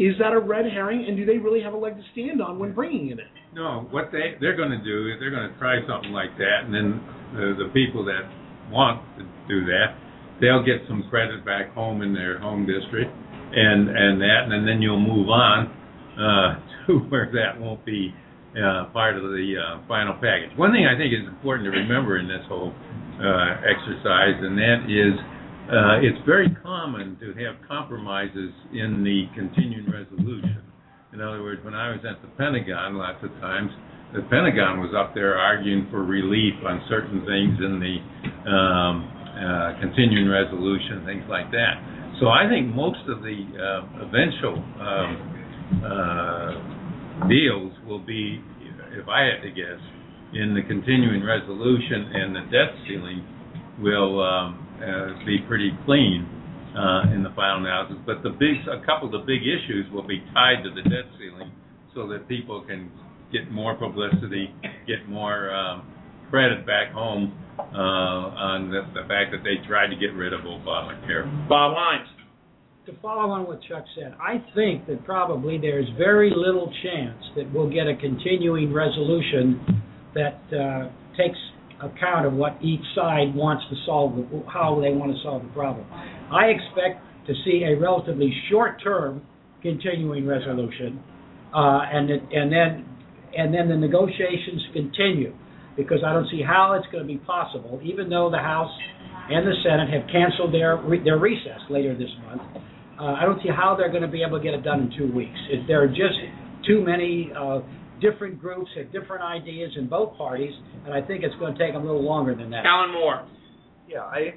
is that a red herring, and do they really have a leg to stand on when bringing it in? No, what they, they're going to do is they're going to try something like that, and then uh, the people that want to do that, they'll get some credit back home in their home district and, and that, and then you'll move on uh, to where that won't be uh, part of the uh, final package. One thing I think is important to remember in this whole uh, exercise, and that is uh, it's very common to have compromises in the continuing resolution. In other words, when I was at the Pentagon lots of times, the Pentagon was up there arguing for relief on certain things in the um, Uh, continuing resolution, things like that. So I think most of the uh, eventual um, uh, deals will be, if I had to guess, in the continuing resolution, and the debt ceiling will um, uh, be pretty clean uh, uh, in the final analysis. But the big, a couple of the big issues will be tied to the debt ceiling so that people can get more publicity, get more um, credit back home uh, on the, the fact that they tried to get rid of Obamacare. Bob Hines. To follow on what Chuck said, I think that probably there's very little chance that we'll get a continuing resolution that uh, takes account of what each side wants to solve, the, how they want to solve the problem. I expect to see a relatively short-term continuing resolution, uh, and it, and then and then the negotiations continue, because I don't see how it's going to be possible, even though the House and the Senate have canceled their their recess later this month. Uh, I don't see how they're going to be able to get it done in two weeks. It, there are just too many uh, different groups have different ideas in both parties, and I think it's going to take them a little longer than that. Alan Moore. Yeah, I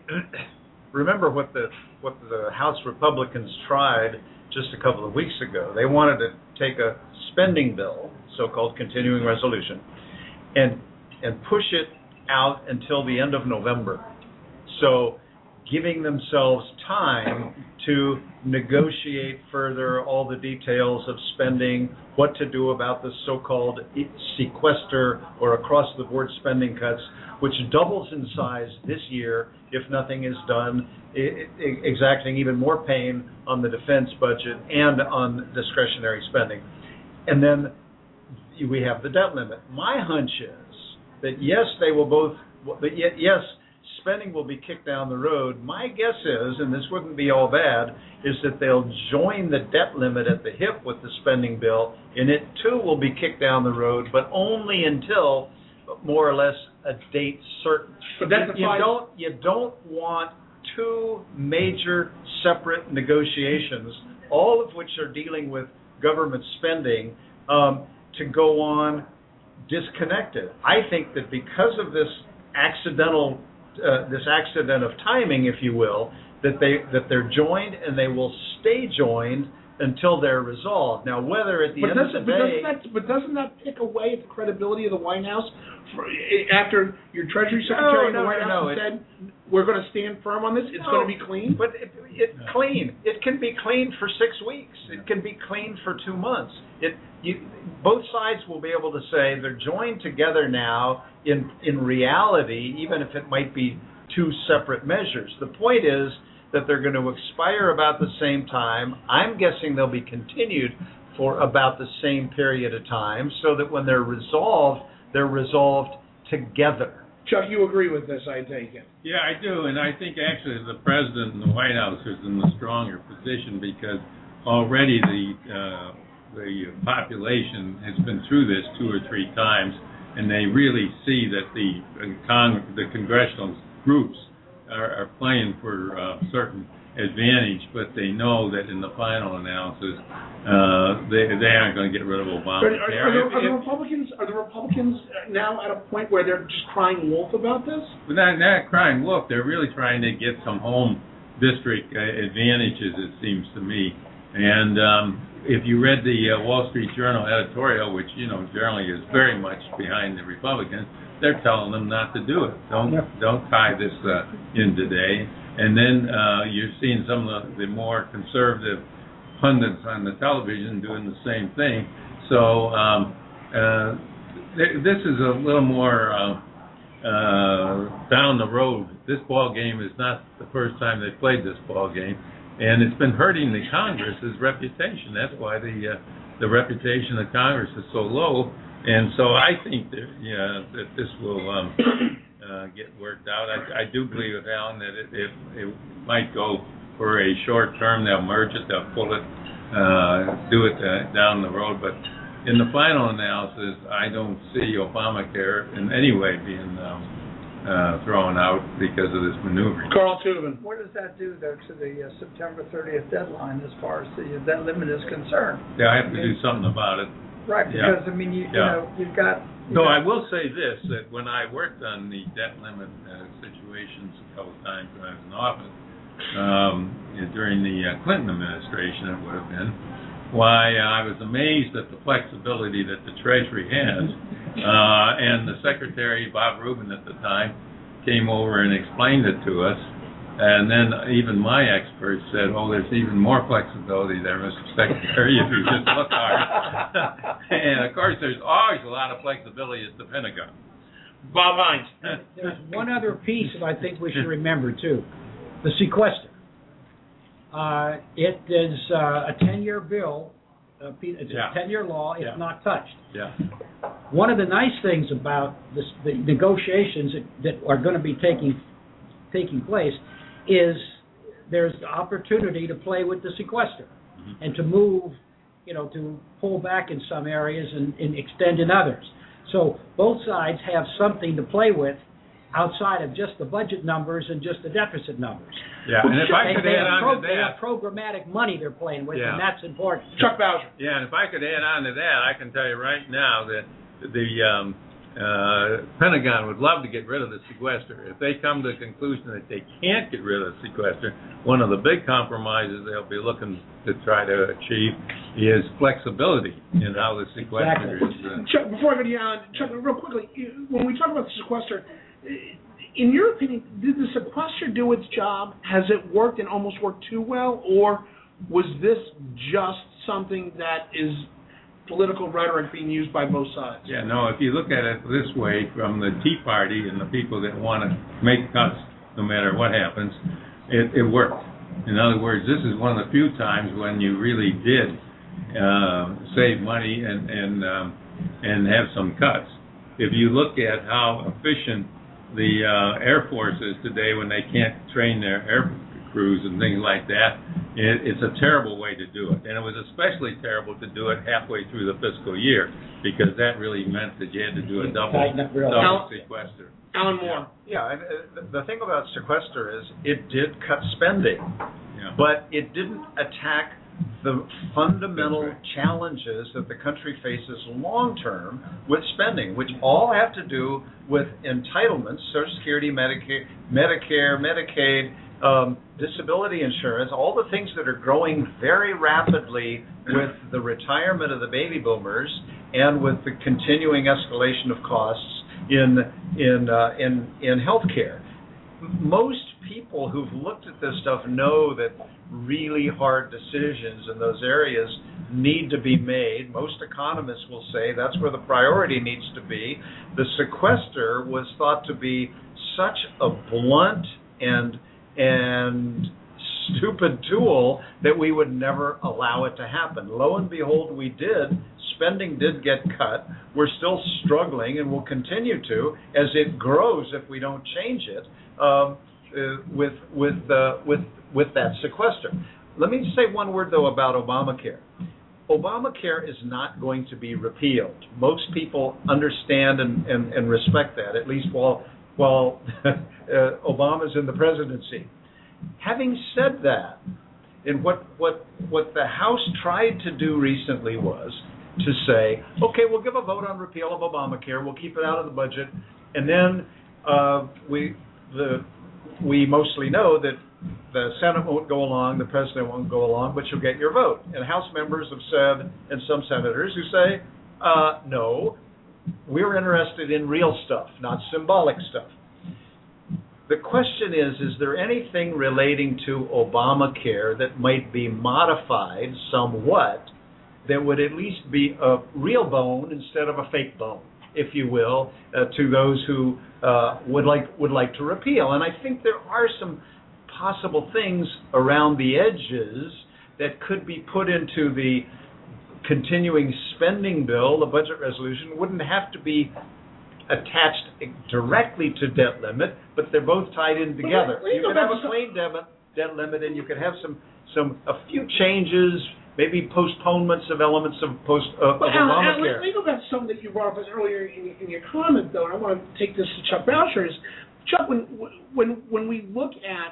remember what the what the House Republicans tried just a couple of weeks ago. They wanted to take a spending bill, so-called continuing resolution, and and push it out until the end of November. So giving themselves time to negotiate further all the details of spending, what to do about the so-called sequester or across-the-board spending cuts, which doubles in size this year if nothing is done, exacting even more pain on the defense budget and on discretionary spending. And then we have the debt limit. My hunch is that, yes, they will both – that yes – spending will be kicked down the road. My guess is, and this wouldn't be all bad, is that they'll join the debt limit at the hip with the spending bill, and it too will be kicked down the road, but only until more or less a date certain. But that's you, you don't you don't want two major separate negotiations, all of which are dealing with government spending, um, to go on disconnected. I think that because of this accidental. Uh, this accident of timing, if you will, that they that they're joined and they will stay joined until they're resolved. Now, whether at the but end of the but day, doesn't that, but doesn't that pick away at the credibility of the White House for, after your Treasury Secretary no, no, in the White no, House no, said it, we're going to stand firm on this? It's no, going to be clean, but it, it no. clean. It can be clean for six weeks. It can be clean for two months. It you, both sides will be able to say they're joined together now. In in reality, even if it might be two separate measures, the point is that they're going to expire about the same time. I'm guessing they'll be continued for about the same period of time, so that when they're resolved, they're resolved together. Chuck, you agree with this, I take it? Yeah, I do, and I think actually the president and the White House is in the stronger position because already the uh, the population has been through this two or three times. And they really see that the con- the congressional groups are, are playing for a uh, certain advantage, but they know that in the final analysis, uh, they they aren't going to get rid of Obama. Are, are, are, the, are the Republicans are the Republicans now at a point where they're just crying wolf about this? Well, not, not crying wolf. They're really trying to get some home district uh, advantages, it seems to me. And um, if you read the uh, Wall Street Journal editorial, which, you know, generally is very much behind the Republicans, they're telling them not to do it. Don't yeah. don't tie this uh, in today. And then uh, you've seen some of the, the more conservative pundits on the television doing the same thing. So um, uh, th- this is a little more uh, uh, down the road. This ball game is not the first time they played this ball game. And it's been hurting the Congress's reputation. That's why the uh, the reputation of Congress is so low. And so I think that, you know, that this will um, uh, get worked out. I, I do believe with Alan that it, it, it might go for a short term. They'll merge it, they'll pull it, uh, do it uh, down the road. But in the final analysis, I don't see Obamacare in any way being Um, Uh, thrown out because of this maneuvering. Carl Tubin. What does that do, though, to the uh, September thirtieth deadline as far as the debt limit is concerned? Yeah, I have to I mean, do something about it. Right, because, yeah. I mean, you, yeah. you know, you've got... You've no, got I will say this, that when I worked on the debt limit uh, situations a couple of times when I was in office, um, during the uh, Clinton administration it would have been, why uh, I was amazed at the flexibility that the Treasury has. Uh, and the Secretary, Bob Rubin at the time, came over and explained it to us. And then even my experts said, oh, there's even more flexibility there, Mister Secretary, if you just look hard. And, of course, there's always a lot of flexibility at the Pentagon. Bob Hines. There's one other piece that I think we should remember, too, the sequester. Uh, it is uh, a ten-year bill. Uh, it's yeah. a ten-year law. It's yeah. not touched. Yeah. One of the nice things about this, the negotiations that, that are going to be taking taking place is there's the opportunity to play with the sequester mm-hmm. and to move, you know, to pull back in some areas and, and extend in others. So both sides have something to play with outside of just the budget numbers and just the deficit numbers. Yeah, and if I could add on to that. They have programmatic money they're playing with, yeah. and that's important. Chuck Bowsher. Yeah, and if I could add on to that, I can tell you right now that the um, uh, Pentagon would love to get rid of the sequester. If they come to the conclusion that they can't get rid of the sequester, one of the big compromises they'll be looking to try to achieve is flexibility in how the sequester exactly. is. Uh, Chuck, before I go to you, Alan, Chuck, real quickly, when we talk about the sequester, in your opinion, did the sequester do its job? Has it worked and almost worked too well? Or was this just something that is political rhetoric being used by both sides? Yeah, no, if you look at it this way, from the Tea Party and the people that want to make cuts no matter what happens, it, it worked. In other words, this is one of the few times when you really did uh, save money and, and, um, and have some cuts. If you look at how efficient the uh, Air Force is today when they can't train their air crews and things like that, it, it's a terrible way to do it. And it was especially terrible to do it halfway through the fiscal year because that really meant that you had to do a double, double sequester. Alan Moore. Yeah, yeah, and the thing about sequester is it did cut spending, yeah. but it didn't attack the fundamental right. challenges that the country faces long-term with spending, which all have to do with entitlements, Social Security, Medicare, Medicare Medicaid, um, disability insurance, all the things that are growing very rapidly with the retirement of the baby boomers and with the continuing escalation of costs in, in, uh, in, in health care. Most people who've looked at this stuff know that really hard decisions in those areas need to be made. Most economists will say that's where the priority needs to be. The sequester was thought to be such a blunt and and stupid tool that we would never allow it to happen. Lo and behold, we did. Spending did get cut. We're still struggling and will continue to as it grows if we don't change it. Um, Uh, with with uh, with with that sequester. Let me say one word though about Obamacare. Obamacare is not going to be repealed. Most people understand and, and, and respect that, at least while while uh, Obama's in the presidency. Having said that, and what what what the House tried to do recently was to say, okay, we'll give a vote on repeal of Obamacare. We'll keep it out of the budget, and then uh, we the We mostly know that the Senate won't go along, the President won't go along, but you'll get your vote. And House members have said, and some senators who say, uh, no, we're interested in real stuff, not symbolic stuff. The question is, is there anything relating to Obamacare that might be modified somewhat that would at least be a real bone instead of a fake bone, if you will, uh, to those who uh, would like would like to repeal? And I think there are some possible things around the edges that could be put into the continuing spending bill. The budget resolution wouldn't have to be attached directly to debt limit, but they're both tied in together. Well, you could have a plain debt, debt limit, and you could have some, some a few changes, maybe postponements of elements of post uh, well, of Alan, Obamacare. Alan, let me go back to something that you brought up earlier in, in your comment, though, and I want to take this to Chuck Bowsher. Is Chuck, when when when we look at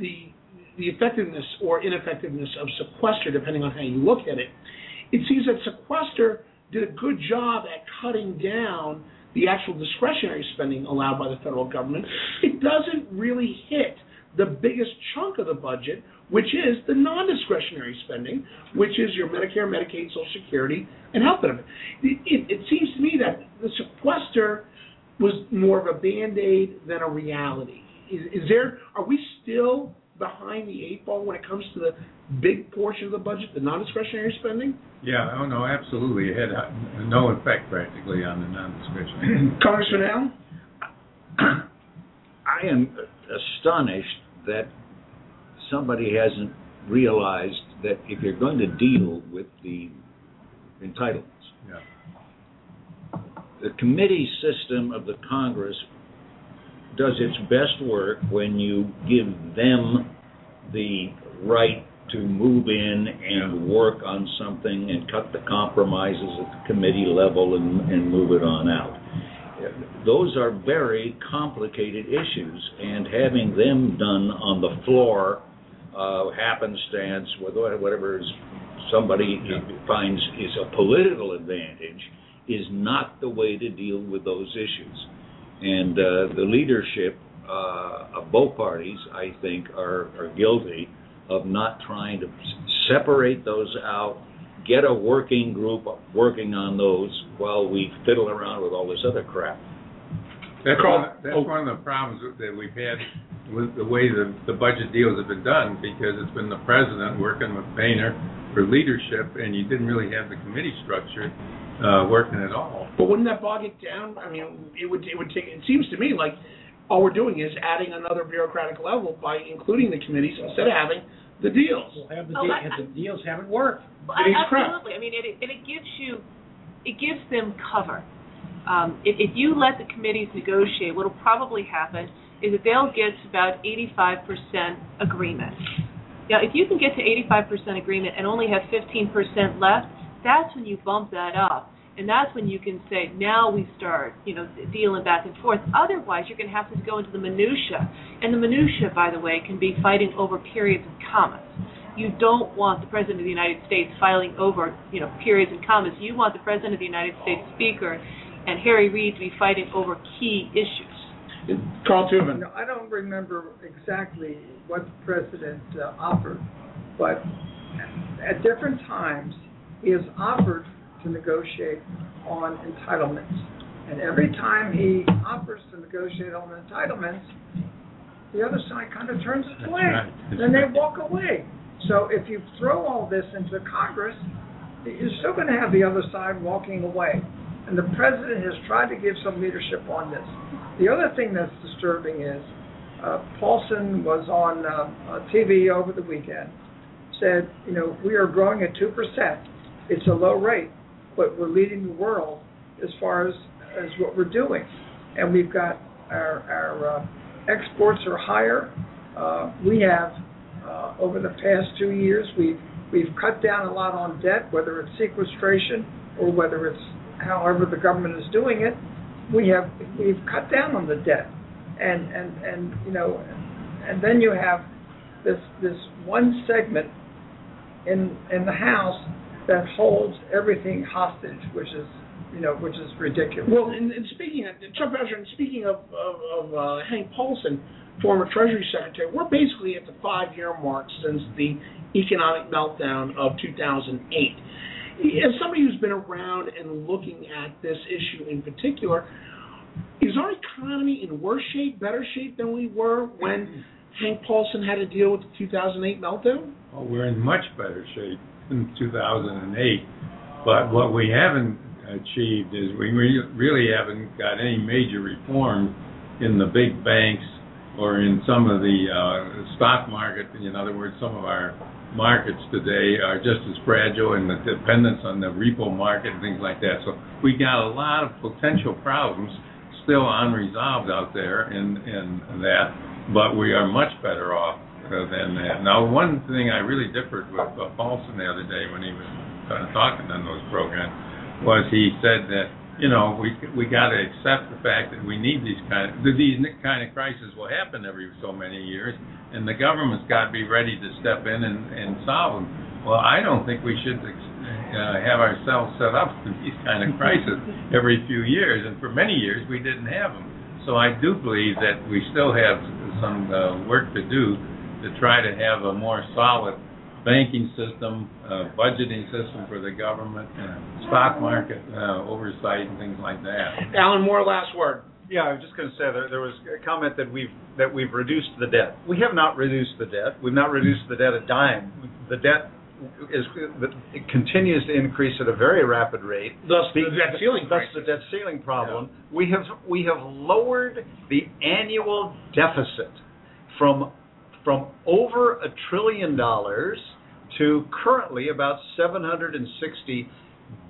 the the effectiveness or ineffectiveness of sequester, depending on how you look at it, it seems that sequester did a good job at cutting down the actual discretionary spending allowed by the federal government. It doesn't really hit the biggest chunk of the budget, which is the non-discretionary spending, which is your Medicare, Medicaid, Social Security, and health benefits. It, it, it seems to me that the sequester was more of a Band-Aid than a reality. is, is there, are we still behind the eight ball when it comes to the big portion of the budget, the non-discretionary spending? Yeah, oh no, absolutely. It had no effect practically on the non-discretionary. Congressman Allen? I am astonished that somebody hasn't realized that if you're going to deal with the entitlements, yeah. the committee system of the Congress does its best work when you give them the right to move in and work on something and cut the compromises at the committee level and, and move it on out. Those are very complicated issues, and having them done on the floor uh, happenstance with whatever is somebody finds is a political advantage is not the way to deal with those issues. And uh, the leadership uh, of both parties, I think, are, are guilty of not trying to separate those out, get a working group working on those while we fiddle around with all this other crap. That's, one of, that's oh. one of the problems that we've had with the way the, the budget deals have been done, because it's been the president working with Boehner for leadership, and you didn't really have the committee structure uh, working at all. But wouldn't that bog it down? I mean, it would, it would take, it seems to me like all we're doing is adding another bureaucratic level by including the committees instead of having the deals. Well, have the, oh, de- I, have the deals haven't worked. Well, I, absolutely. I mean, it, it, it gives you, it gives them cover. Um, if, if you let the committees negotiate, what will probably happen is that they'll get to about eighty-five percent agreement. Now, if you can get to eighty-five percent agreement and only have fifteen percent left, that's when you bump that up. And that's when you can say, now we start, you know, dealing back and forth. Otherwise, you're going to have to go into the minutia. And the minutia, by the way, can be fighting over periods and commas. You don't want the President of the United States filing over, you know, periods and commas. You want the President of the United States Speaker and Harry Reid to be fighting over key issues. Carl Tubin. No, I don't remember exactly what the President uh, offered, but at different times he has offered to negotiate on entitlements. And every time he offers to negotiate on entitlements, the other side kind of turns it away. Right. And they walk away. So if you throw all this into Congress, you're still going to have the other side walking away. And the president has tried to give some leadership on this. The other thing that's disturbing is uh, Paulson was on uh, T V over the weekend, said, you know, we are growing at two percent. It's a low rate, but we're leading the world as far as, as what we're doing. And we've got our, our uh, exports are higher. Uh, we have, uh, over the past two years, we've, we've cut down a lot on debt, whether it's sequestration or whether it's however the government is doing it. We have, we've cut down on the debt. And, and, and you know, and then you have this, this one segment in, in the House that holds everything hostage, which is, you know, which is ridiculous. Well, and, and speaking of Chuck Bowsher, and speaking of of, of uh, Hank Paulson, former Treasury Secretary, we're basically at the five-year mark since the economic meltdown of two thousand eight. As somebody who's been around and looking at this issue in particular, is our economy in worse shape, better shape than we were when Hank Paulson had to deal with the two thousand eight meltdown? Well, we're in much better shape in two thousand eight, but what we haven't achieved is we re- really haven't got any major reform in the big banks or in some of the uh, stock market. In other words, some of our markets today are just as fragile, and the dependence on the repo market and things like that. So we got a lot of potential problems still unresolved out there in, in that, but we are much better off than that. Now, one thing I really differed with uh, Paulson the other day when he was uh, talking on those programs was he said that, you know, we we got to accept the fact that we need these kind of, that these kind of crises will happen every so many years, and the government's got to be ready to step in and, and solve them. Well, I don't think we should ex- uh, have ourselves set up for these kind of crises every few years, and for many years we didn't have them. So I do believe that we still have some uh, work to do to try to have a more solid banking system, uh, budgeting system for the government, uh, stock market uh, oversight, and things like that. Alan Moore, last word. Yeah, I was just going to say there, there was a comment that we've that we've reduced the debt. We have not reduced the debt. We've not reduced the debt a dime. The debt is it continues to increase at a very rapid rate. Thus the, the debt ceiling. Thus the debt ceiling problem. Yeah. We have we have lowered the annual deficit from from over a trillion dollars to currently about seven hundred sixty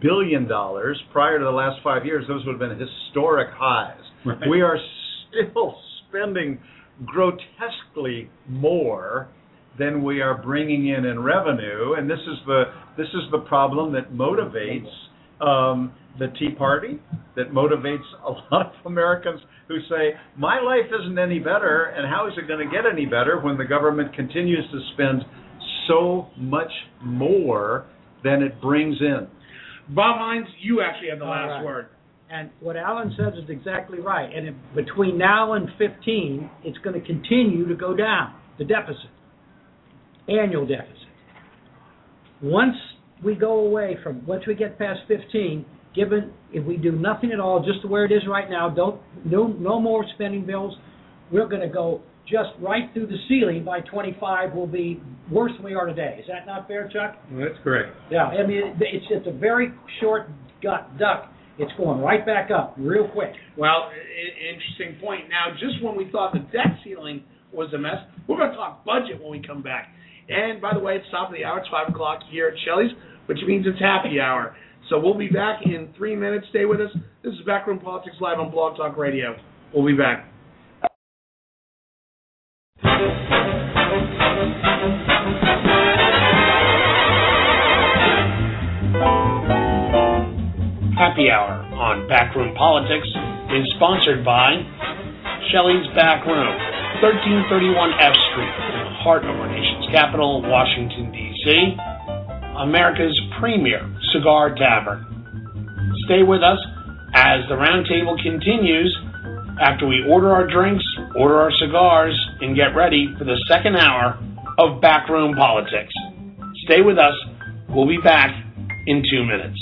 billion dollars. Prior to the last five years, those would have been historic highs. Right. We are still spending grotesquely more than we are bringing in in revenue, and this is the this is the problem that motivates um, the Tea Party, that motivates a lot of Americans who say, my life isn't any better, and how is it going to get any better when the government continues to spend so much more than it brings in? Bob Hines, you actually have the last right. word. And what Alan says is exactly right. And if, between now and fifteen, it's going to continue to go down, the deficit, annual deficit. Once we go away from, once we get past fifteen, given if we do nothing at all, just where it is right now, don't no, no more spending bills, we're going to go just right through the ceiling by twenty-five will be worse than we are today. Is that not fair, Chuck? Well, that's correct. Yeah, I mean, it's it's a very short gut duck. It's going right back up real quick. Well, interesting point. Now, just when we thought the debt ceiling was a mess, we're going to talk budget when we come back. And, by the way, it's top of the hour. It's five o'clock here at Shelley's, which means it's happy hour. So we'll be back in three minutes. Stay with us. This is Backroom Politics Live on Blog Talk Radio. We'll be back. Happy Hour on Backroom Politics is sponsored by Shelley's Backroom, thirteen thirty-one F Street, in the heart of our nation's capital, Washington, D C, America's premier cigar tavern. Stay with us as the roundtable continues after we order our drinks, order our cigars, and get ready for the second hour of Backroom Politics. Stay with us. We'll be back in two minutes.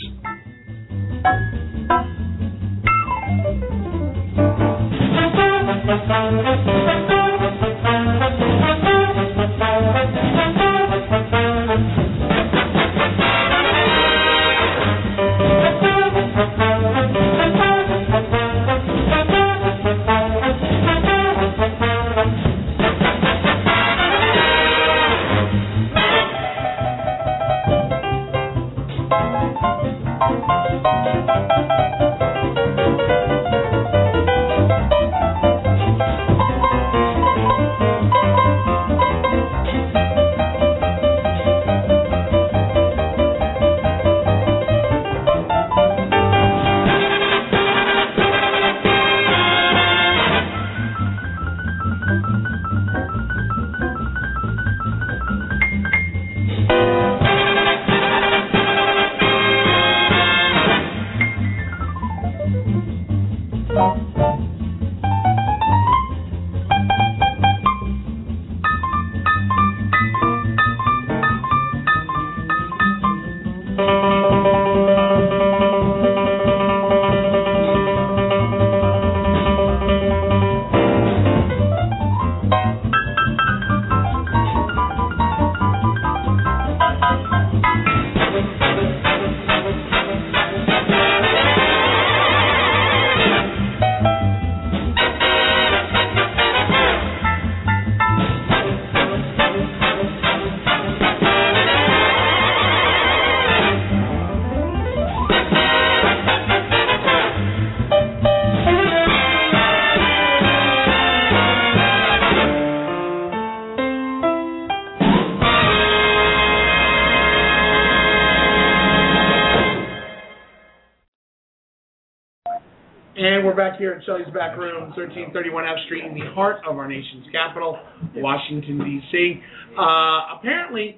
Back here at Shelley's Back Room, thirteen thirty-one F Street, in the heart of our nation's capital, Washington, D C. Uh, apparently,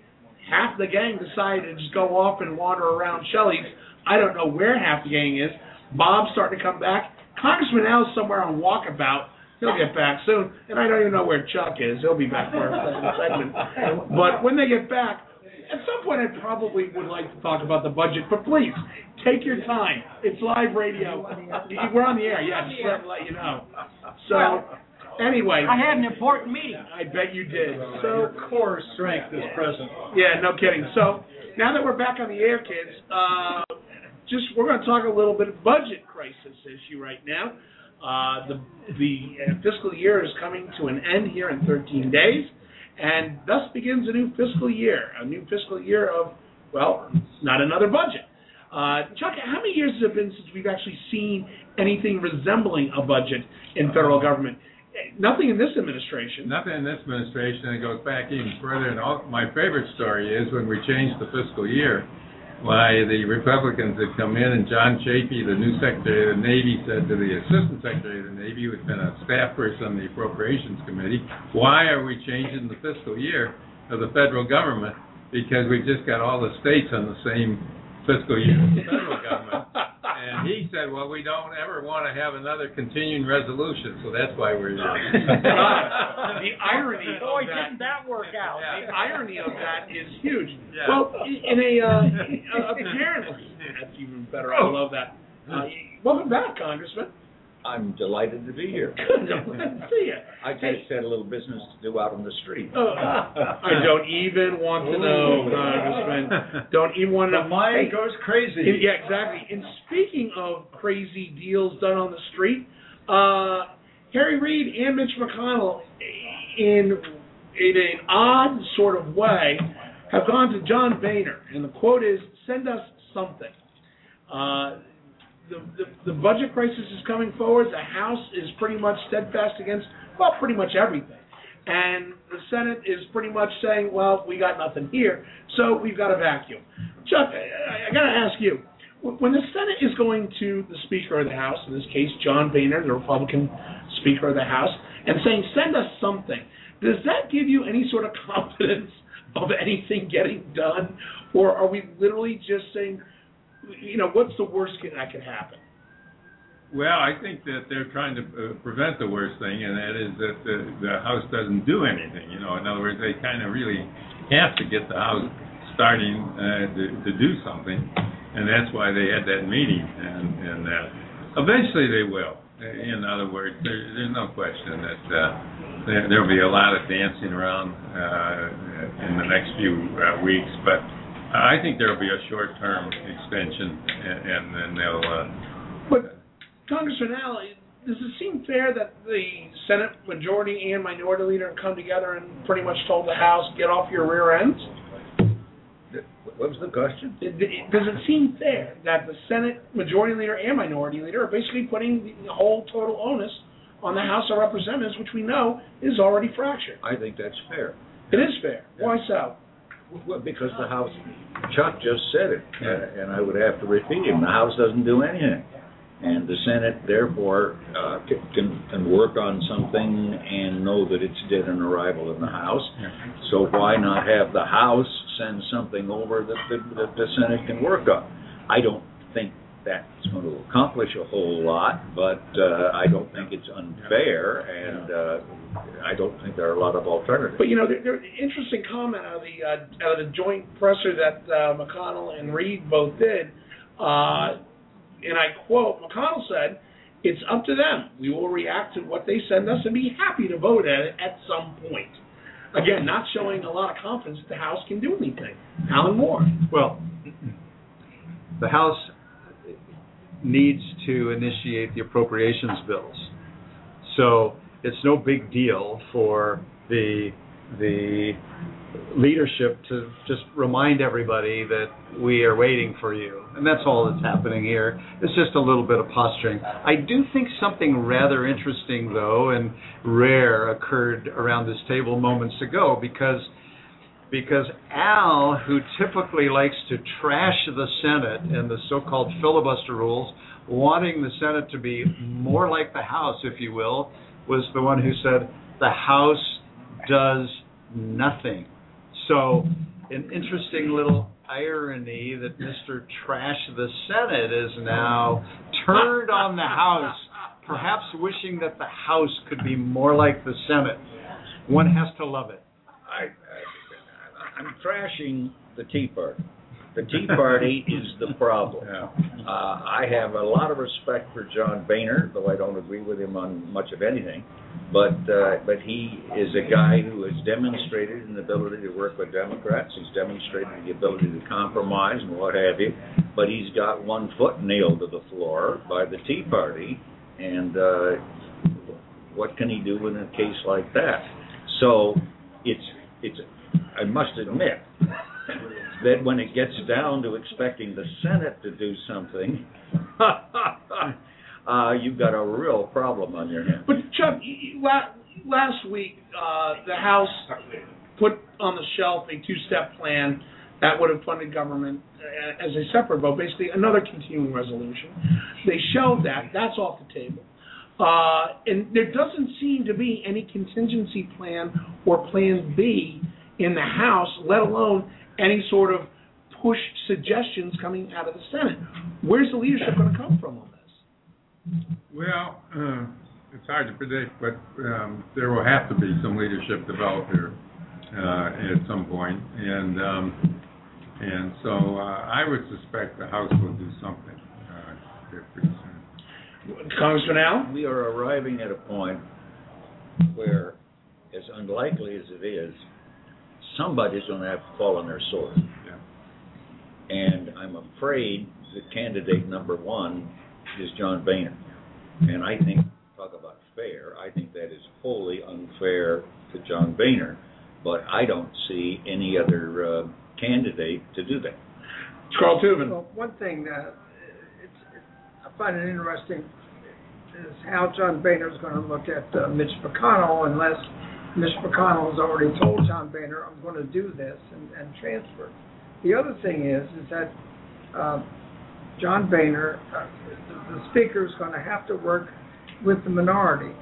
half the gang decided to just go off and wander around Shelley's. I don't know where half the gang is. Bob's starting to come back. Congressman Al's somewhere on walkabout. He'll get back soon. And I don't even know where Chuck is. He'll be back for our second segment. But when they get back, at some point I probably would like to talk about the budget, but please, take your time. It's live radio. We're on the air, yeah, just to let you know. So, anyway. I had an important meeting. I bet you did. So, of course, strength is present. Yeah, no kidding. So, now that we're back on the air, kids, uh, just we're going to talk a little bit of budget crisis issue right now. Uh, the the fiscal year is coming to an end here in thirteen days, and thus begins a new fiscal year, a new fiscal year of, well, not another budget. Uh, Chuck, how many years has it been since we've actually seen anything resembling a budget in federal government? Nothing in this administration. Nothing in this administration, and it goes back even further. And all, my favorite story is when we changed the fiscal year, why the Republicans had come in, and John Chafee, the new Secretary of the Navy, said to the Assistant Secretary of the Navy, who had been a staff person on the Appropriations Committee, why are we changing the fiscal year of the federal government? Because we've just got all the states on the same fiscal year of the federal government. And he said, well, we don't ever want to have another continuing resolution, so that's why we're here. The irony Boy, of that. didn't that work out. Yeah. The irony of that is huge. Yeah. Well, in a, uh, apparently, that's even better. I love that. Uh, welcome back, Congressman. I'm delighted to be here. Good to see you. I just had a little business to do out on the street. Uh, I don't even want to know, Congressman. Don't even want to know. Mine goes crazy. It, yeah, exactly. And speaking of crazy deals done on the street, uh, Harry Reid and Mitch McConnell, in in an odd sort of way, have gone to John Boehner, and the quote is, "Send us something." Uh, The, the, the budget crisis is coming forward. The House is pretty much steadfast against, well, pretty much everything. And the Senate is pretty much saying, well, we got nothing here, so we've got a vacuum. Chuck, I, I got to ask you, when the Senate is going to the Speaker of the House, in this case, John Boehner, the Republican Speaker of the House, and saying, send us something, does that give you any sort of confidence of anything getting done? Or are we literally just saying, you know, what's the worst thing that could happen? Well, I think that they're trying to uh, prevent the worst thing, and that is that the, the House doesn't do anything. You know, in other words, they kind of really have to get the House starting uh, to, to do something, and that's why they had that meeting. And, and uh, eventually they will. In other words, there, there's no question that uh, there, there'll be a lot of dancing around uh, in the next few uh, weeks, but I think there'll be a short-term extension, and, and then they'll. Uh, but Congressman Al, does it seem fair that the Senate majority and minority leader have come together and pretty much told the House, "Get off your rear ends"? What was the question? Does it seem fair that the Senate majority leader and minority leader are basically putting the whole total onus on the House of Representatives, which we know is already fractured? I think that's fair. It is fair. Yeah. Why so? Well, because the House, Chuck just said it, uh, and I would have to repeat him. The House doesn't do anything, and the Senate, therefore, uh, can can work on something and know that it's dead on arrival in the House. So why not have the House send something over that the, that the Senate can work on? I don't think that's going to accomplish a whole lot, but uh, I don't think it's unfair, and uh, I don't think there are a lot of alternatives. But, you know, there, there's an interesting comment out of the, uh, out of the joint presser that uh, McConnell and Reid both did, uh, and I quote, McConnell said, "It's up to them. We will react to what they send us and be happy to vote at it at some point." Again, not showing a lot of confidence that the House can do anything. Alan Moore. Well, the House needs to initiate the appropriations bills. So it's no big deal for the the leadership to just remind everybody that we are waiting for you. And that's all that's happening here. It's just a little bit of posturing. I do think something rather interesting, though, and rare occurred around this table moments ago, because Because Al, who typically likes to trash the Senate and the so-called filibuster rules, wanting the Senate to be more like the House, if you will, was the one who said, the House does nothing. So an interesting little irony that Mister Trash the Senate is now turned on the House, perhaps wishing that the House could be more like the Senate. One has to love it. I, I I'm thrashing the Tea Party. The Tea Party is the problem. Yeah. Uh, I have a lot of respect for John Boehner, though I don't agree with him on much of anything. But uh, but he is a guy who has demonstrated an ability to work with Democrats. He's demonstrated the ability to compromise and what have you. But he's got one foot nailed to the floor by the Tea Party. And uh, what can he do in a case like that? So it's it's I must admit that when it gets down to expecting the Senate to do something, uh, you've got a real problem on your hands. But Chuck, last week uh, the House put on the shelf a two-step plan that would have funded government as a separate vote, basically another continuing resolution. They shelved that. That's off the table. Uh, and there doesn't seem to be any contingency plan or plan B in the House, let alone any sort of push suggestions coming out of the Senate. Where's the leadership going to come from on this? Well, uh, it's hard to predict, but um, there will have to be some leadership developed here uh, at some point. And, um, and so uh, I would suspect the House will do something uh, pretty soon. Congressman Allen? We are arriving at a point where, as unlikely as it is, somebody's going to have to fall on their sword. Yeah. And I'm afraid that candidate number one is John Boehner. And I think, talk about fair, I think that is wholly unfair to John Boehner. But I don't see any other uh, candidate to do that. Carl Tubin. Well, one thing uh, it's, it, I find it interesting is how John Boehner is going to look at uh, Mitch McConnell unless Mister McConnell has already told John Boehner, I'm going to do this and, and transfer. The other thing is, is that uh, John Boehner, uh, the, the Speaker, is going to have to work with the minority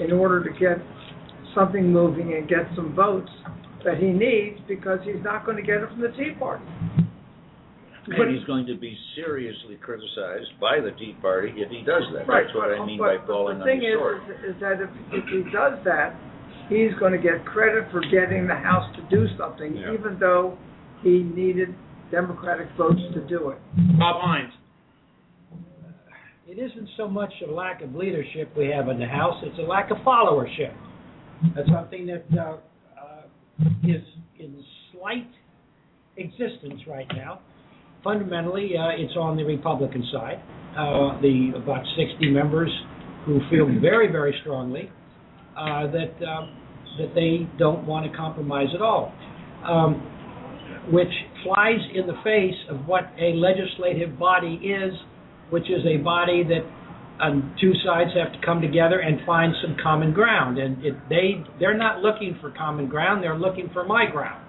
in order to get something moving and get some votes that he needs, because he's not going to get it from the Tea Party. And but he's going to be seriously criticized by the Tea Party if he does that. Right. That's what I mean but, by falling on his sword. The thing is, is that if, if he does that, he's going to get credit for getting the House to do something, yeah. even though he needed Democratic votes to do it. Bob Hines. It isn't so much a lack of leadership we have in the House, it's a lack of followership. That's something that uh, uh, is in slight existence right now. Fundamentally, uh, it's on the Republican side. Uh, the about sixty members who feel very, very strongly Uh, that um, that they don't want to compromise at all, um, which flies in the face of what a legislative body is, which is a body that um, two sides have to come together and find some common ground. And it, they they're not looking for common ground; they're looking for my ground.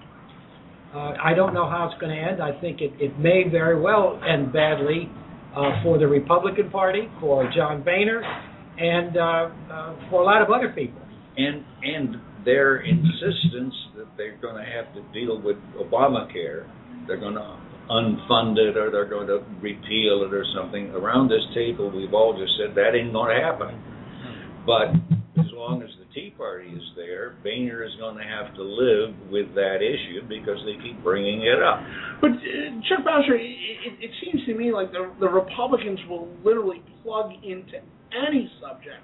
Uh, I don't know how it's going to end. I think it, it may very well end badly uh, for the Republican Party, for John Boehner, and uh, uh, for a lot of other people. And and their insistence that they're going to have to deal with Obamacare, they're going to unfund it or they're going to repeal it or something. Around this table, we've all just said that ain't going to happen. But as long as the Tea Party is there, Boehner is going to have to live with that issue because they keep bringing it up. But, uh, Chuck Bowsher, it, it seems to me like the, the Republicans will literally plug into any subject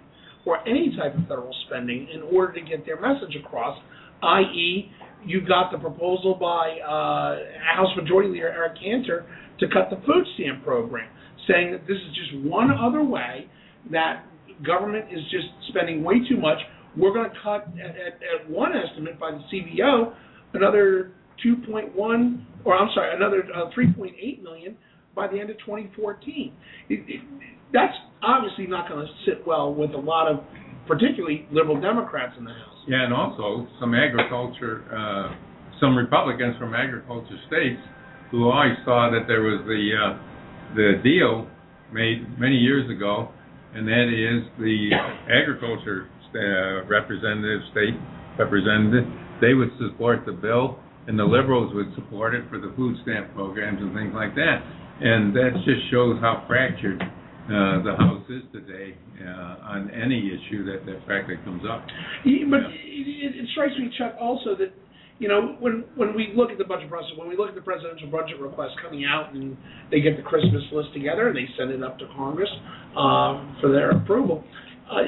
or any type of federal spending in order to get their message across, that is you've got the proposal by uh, House Majority Leader Eric Cantor to cut the food stamp program, saying that this is just one other way that government is just spending way too much. We're going to cut, at, at, at one estimate by the C B O, another two point one, or I'm sorry, another uh, three point eight million by the end of twenty fourteen. It, it, that's obviously not going to sit well with a lot of particularly liberal Democrats in the House. Yeah, and also some agriculture, uh, some Republicans from agriculture states who always saw that there was the uh, the deal made many years ago, and that is the agriculture uh, representative, state representative, they would support the bill, and the liberals would support it for the food stamp programs and things like that. And that just shows how fractured Uh, the House is today uh, on any issue that, that practically comes up. Yeah, but yeah. It, it strikes me, Chuck, also that you know, when when we look at the budget process, when we look at the presidential budget request coming out, and they get the Christmas list together and they send it up to Congress um, for their approval, uh,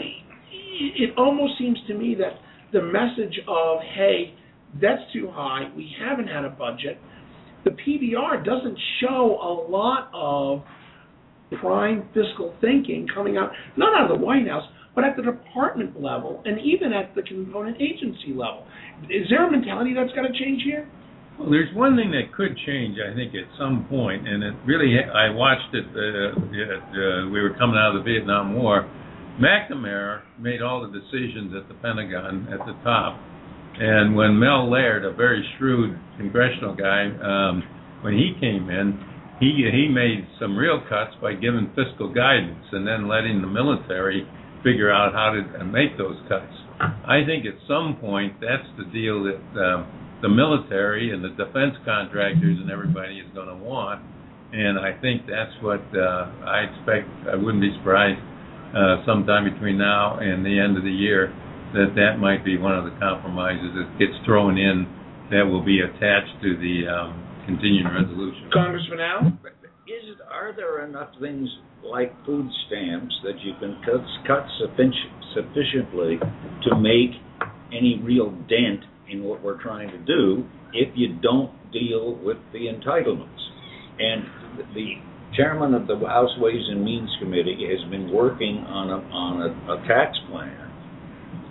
it almost seems to me that the message of, hey, that's too high, we haven't had a budget, the P B R doesn't show a lot of prime fiscal thinking coming out, not out of the White House, but at the department level and even at the component agency level. Is there a mentality that's got to change here? Well, there's one thing that could change, I think, at some point, and it really, I watched it, uh, it uh, we were coming out of the Vietnam War. McNamara made all the decisions at the Pentagon at the top, and when Mel Laird, a very shrewd congressional guy, um, when he came in, he he made some real cuts by giving fiscal guidance and then letting the military figure out how to make those cuts. I think at some point that's the deal that uh, the military and the defense contractors and everybody is going to want, and I think that's what uh, I expect. I wouldn't be surprised uh, sometime between now and the end of the year that that might be one of the compromises that gets thrown in that will be attached to the um, continuing resolution. Congressman Allen? Is, are there enough things like food stamps that you can cut, cut sufficient, sufficiently to make any real dent in what we're trying to do if you don't deal with the entitlements? And the chairman of the House Ways and Means Committee has been working on a, on a, a tax plan,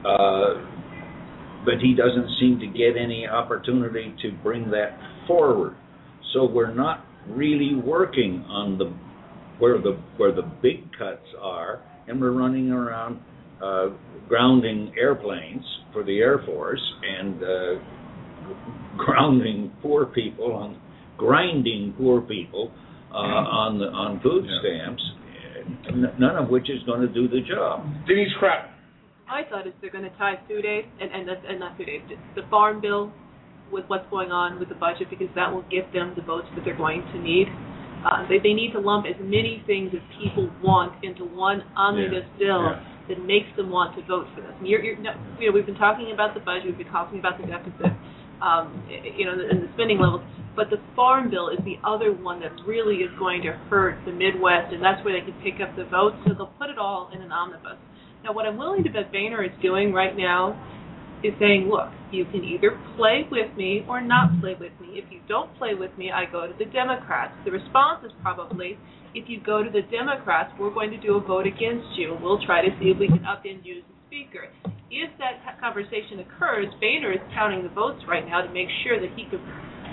uh, but he doesn't seem to get any opportunity to bring that forward. So we're not really working on the where the where the big cuts are, and we're running around uh, grounding airplanes for the Air Force and uh, grounding poor people on grinding poor people uh, on the on food stamps, none of which is going to do the job. Denise Krepp. I thought is they're going to tie food aid and and, and not food aid, the farm bill, with what's going on with the budget, because that will give them the votes that they're going to need. Uh, they, they need to lump as many things as people want into one omnibus yeah. bill yeah. that makes them want to vote for this. And you're, you're, no, you know, we've been talking about the budget, we've been talking about the deficit, um, you know, and the spending levels, but the farm bill is the other one that really is going to hurt the Midwest, and that's where they can pick up the votes, so they'll put it all in an omnibus. Now, what I'm willing to bet Boehner is doing right now is saying, look, you can either play with me or not play with me. If you don't play with me, I go to the Democrats. The response is probably, if you go to the Democrats, we're going to do a vote against you, and we'll try to see if we can upend you as the speaker. If that conversation occurs, Boehner is counting the votes right now to make sure that he could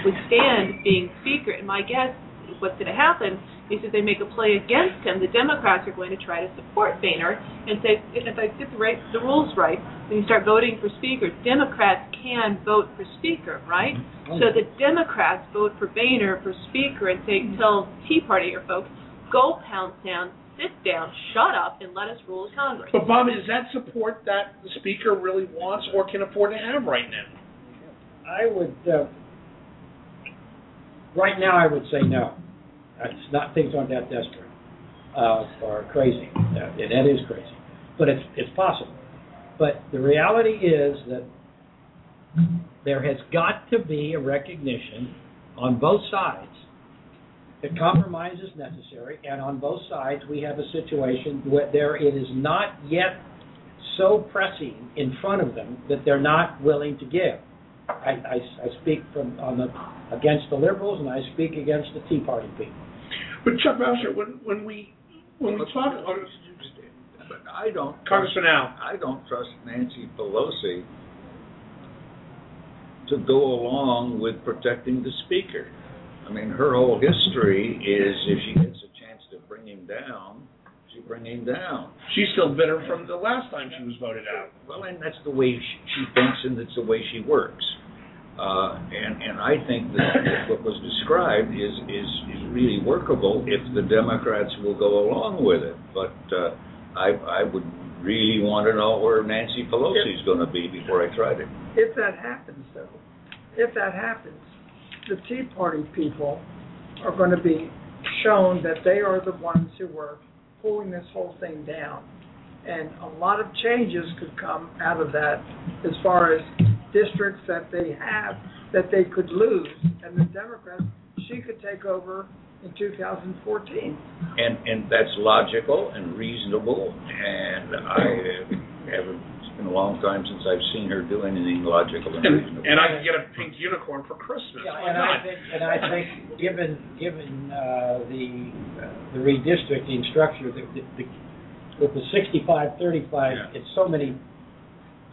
withstand being speaker. And my guess is what's going to happen is if they make a play against him, the Democrats are going to try to support Boehner and say, if I get the, right, the rules right, when you start voting for speakers, Democrats can vote for speaker, right? Mm-hmm. So the Democrats vote for Boehner for speaker and say, tell Tea Party or folks, go pound down, sit down, shut up, and let us rule Congress. But, Bob, is that support that the speaker really wants or can afford to have right now? I would, uh, right now I would say no. It's not, things aren't that desperate uh, or crazy. That, that is crazy, but it's it's possible. But the reality is that there has got to be a recognition on both sides that compromise is necessary, and on both sides we have a situation where there it is not yet so pressing in front of them that they're not willing to give. I, I, I speak from on the against the liberals, and I speak against the Tea Party people. But Chuck Bowsher, when when we when we talk, but I don't Congressman Al, I don't trust Nancy Pelosi to go along with protecting the speaker. I mean, her whole history is if she gets a chance to bring him down, she brings him down. She's still bitter from the last time she was voted out. Well, and that's the way she, she thinks, and that's the way she works. Uh, and and I think that what was described is, is is really workable if the Democrats will go along with it. But uh, I I would really want to know where Nancy Pelosi is going to be before I tried it. If that happens, though, if that happens, the Tea Party people are going to be shown that they are the ones who were pulling this whole thing down, and a lot of changes could come out of that as far as districts that they have that they could lose, and the Democrats, she could take over in two thousand fourteen. And and that's logical and reasonable, and I haven't, it's been a long time since I've seen her do anything logical and reasonable. And, and I can get a pink unicorn for Christmas. Yeah, and, I think, and I think given given uh, the uh, the redistricting structure, the, the, the, with the sixty-five thirty-five, yeah. it's so many